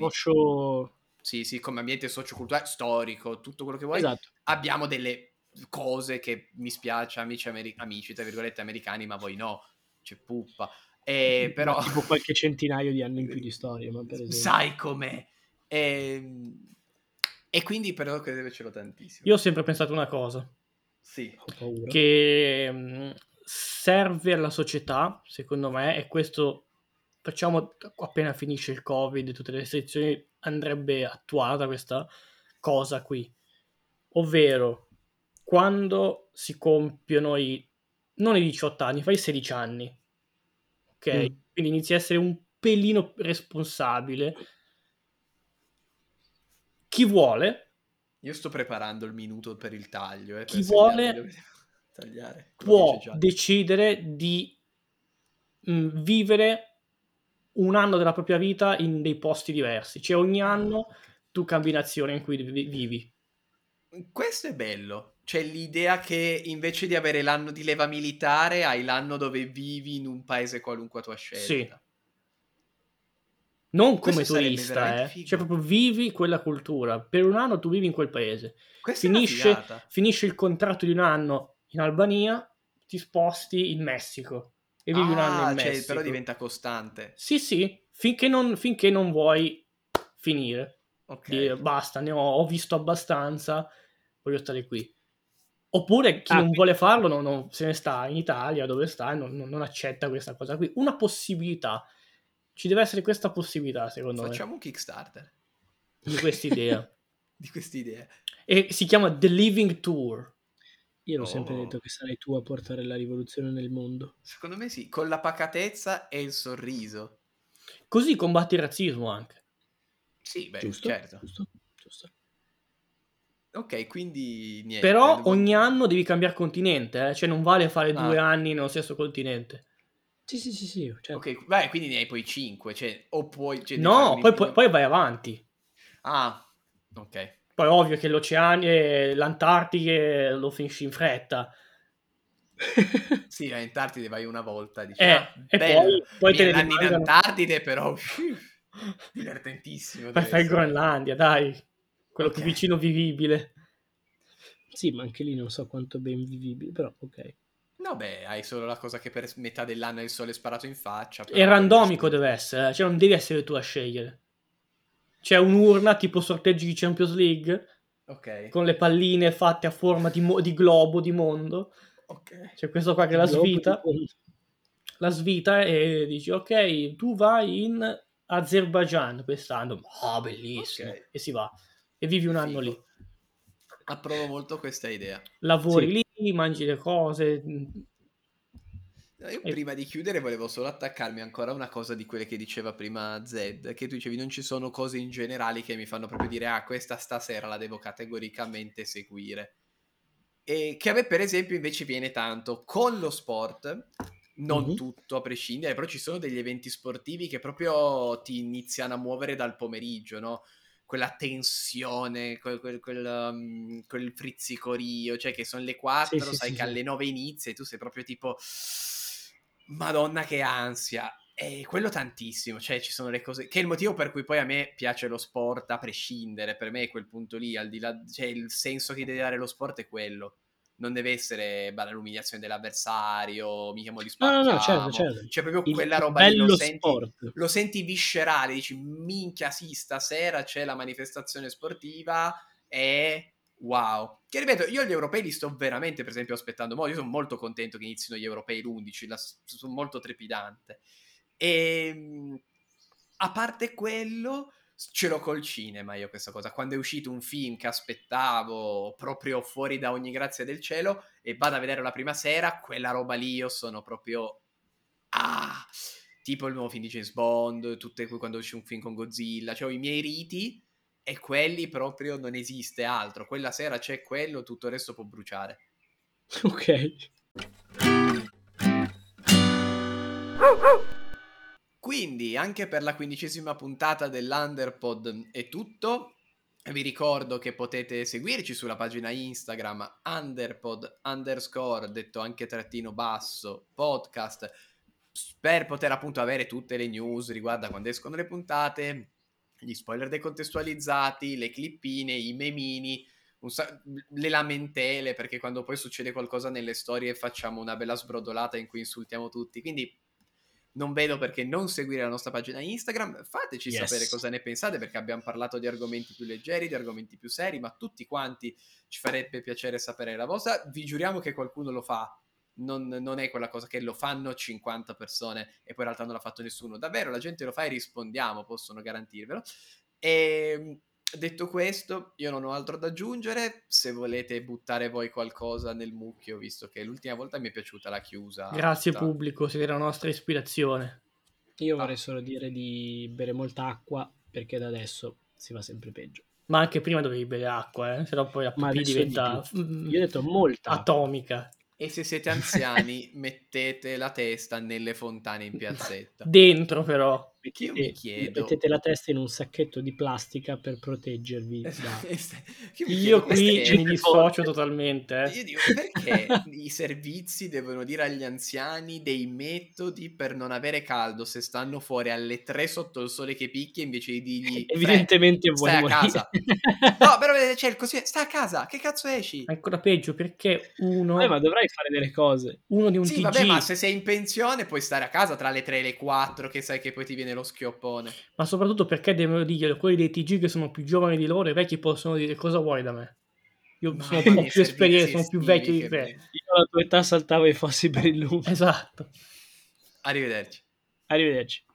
sì, come ambiente socioculturale, storico, tutto quello che vuoi. Esatto. Abbiamo delle cose che, mi spiace, amici tra virgolette americani, ma voi no, c'è puppa. Però... tipo qualche centinaio di anni in più di storia, ma per esempio... Sai com'è. E quindi però credo che ce l'ho tantissimo. Io ho sempre pensato una cosa. Sì. Ho paura. Che serve alla società, secondo me, e questo... facciamo appena finisce il Covid e tutte le restrizioni, andrebbe attuata questa cosa qui, ovvero quando si compiono non i 18 anni, fai i 16 anni, ok? Quindi inizi a essere un pelino responsabile. Chi vuole... Io sto preparando il minuto per il taglio. Chi vuole tagliare, può decidere di vivere un anno della propria vita in dei posti diversi, cioè ogni anno tu cambi nazione in cui vivi. Questo è bello, cioè l'idea che invece di avere l'anno di leva militare hai l'anno dove vivi in un paese qualunque a tua scelta. Sì. Non come questo turista, cioè proprio vivi quella cultura, per un anno tu vivi in quel paese. Finisce il contratto di un anno in Albania, ti sposti in Messico. E vivi un anno in Messico. Però diventa costante. Sì, finché non vuoi finire. Okay. Dire, basta, ho visto abbastanza, voglio stare qui. Oppure chi non vuole farlo non se ne sta in Italia, dove sta, e non accetta questa cosa qui. Una possibilità. Ci deve essere questa possibilità, secondo me. Facciamo un Kickstarter. Di quest'idea. E si chiama The Living Tour. Io l'ho sempre detto che sarai tu a portare la rivoluzione nel mondo. Secondo me sì, con la pacatezza e il sorriso. Così combatti il razzismo anche. Sì, beh, giusto, certo. Giusto. Ok, quindi niente. Però ogni anno devi cambiare continente, eh? Cioè non vale fare 2 anni nello stesso continente. Sì. Certo. Ok, vai, quindi ne hai poi 5, cioè, o puoi... Cioè, no, poi vai avanti. Ah, ok. Poi ovvio che l'Oceania e l'Antartide lo finisci in fretta. Sì, l'Antartide vai una volta. Diciamo, e poi te ne rimani in Antartide, però... Divertentissimo. Vai in Groenlandia, dai. Quello più vicino vivibile. Sì, ma anche lì non so quanto ben vivibile, però ok. No, beh, hai solo la cosa che per metà dell'anno il sole è sparato in faccia. È randomico, deve essere, cioè non devi essere tu a scegliere. C'è un'urna tipo sorteggi di Champions League, ok, con le palline fatte a forma di globo, di mondo. Okay. C'è questo qua che la svita. La svita e dici, ok, tu vai in Azerbaijan quest'anno. Oh, bellissimo. Okay. E si va. E vivi un anno lì. Approvo molto questa idea. Lavori lì, mangi le cose. Io prima di chiudere volevo solo attaccarmi ancora a una cosa di quelle che diceva prima Zed, che tu dicevi non ci sono cose in generali che mi fanno proprio dire ah, questa stasera la devo categoricamente seguire, e che a me per esempio invece viene tanto con lo sport, non tutto a prescindere, però ci sono degli eventi sportivi che proprio ti iniziano a muovere dal pomeriggio, no? Quella tensione, quel frizzicorio, cioè che sono le 4, sai che alle 9 inizia e tu sei proprio tipo Madonna che ansia, e quello tantissimo, cioè ci sono le cose che è il motivo per cui poi a me piace lo sport a prescindere, per me quel punto lì al di là, cioè il senso che deve dare lo sport è quello, non deve essere l'umiliazione dell'avversario, mica mo li spacchiamo, no, certo. Cioè proprio quella roba lì lo senti viscerale, dici minchia sì, stasera c'è la manifestazione sportiva e wow, che ripeto, io gli europei li sto veramente per esempio aspettando, io sono molto contento che inizino gli europei l'11, sono molto trepidante, e a parte quello ce l'ho col cinema io questa cosa, quando è uscito un film che aspettavo proprio fuori da ogni grazia del cielo e vado a vedere la prima sera, quella roba lì io sono proprio tipo il nuovo film di James Bond, quando esce un film con Godzilla, cioè ho i miei riti e quelli proprio non esiste altro, quella sera c'è quello, tutto il resto può bruciare. Ok, quindi anche per la 15ª puntata dell'Underpod è tutto, vi ricordo che potete seguirci sulla pagina Instagram underpod_, detto anche _ podcast, per poter appunto avere tutte le news riguardo a quando escono le puntate, gli spoiler decontestualizzati, le clippine, i memini, le lamentele, perché quando poi succede qualcosa nelle storie facciamo una bella sbrodolata in cui insultiamo tutti, quindi non vedo perché non seguire la nostra pagina Instagram, fateci sapere cosa ne pensate, perché abbiamo parlato di argomenti più leggeri, di argomenti più seri, ma tutti quanti ci farebbe piacere sapere la vostra, vi giuriamo che qualcuno lo fa, non è quella cosa che lo fanno 50 persone e poi in realtà non l'ha fatto nessuno, davvero la gente lo fa e rispondiamo, possono garantirvelo. E detto questo io non ho altro da aggiungere, se volete buttare voi qualcosa nel mucchio, visto che l'ultima volta mi è piaciuta la chiusa. Grazie pubblico, siete la nostra ispirazione. Io vorrei solo dire di bere molta acqua, perché da adesso si va sempre peggio, ma anche prima dovevi bere acqua, se no poi la pipì diventa io ho detto molta atomica. E se siete anziani mettete la testa nelle fontane in piazzetta. Dentro però. Perché io mi chiedo. Mettete la testa in un sacchetto di plastica per proteggervi. Io qui mi dissocio totalmente. Io dico, perché i servizi devono dire agli anziani dei metodi per non avere caldo se stanno fuori alle 3 sotto il sole che picchia, invece di dirgli evidentemente vuoi stai morire. A casa. No, però c'è il così, sta a casa, che cazzo esci? Ancora peggio, perché uno ma dovrai fare delle cose. Uno di un TG. Vabbè, ma se sei in pensione puoi stare a casa tra le 3 e le 4 che sai che poi ti viene lo schioppone. Ma soprattutto perché devono dirglielo quelli dei TG che sono più giovani di loro, e i vecchi possono dire cosa vuoi da me? Io sono più esperienza, sono più vecchio di te. Io alla tua età saltavo i fossi per il lume. Esatto. Arrivederci.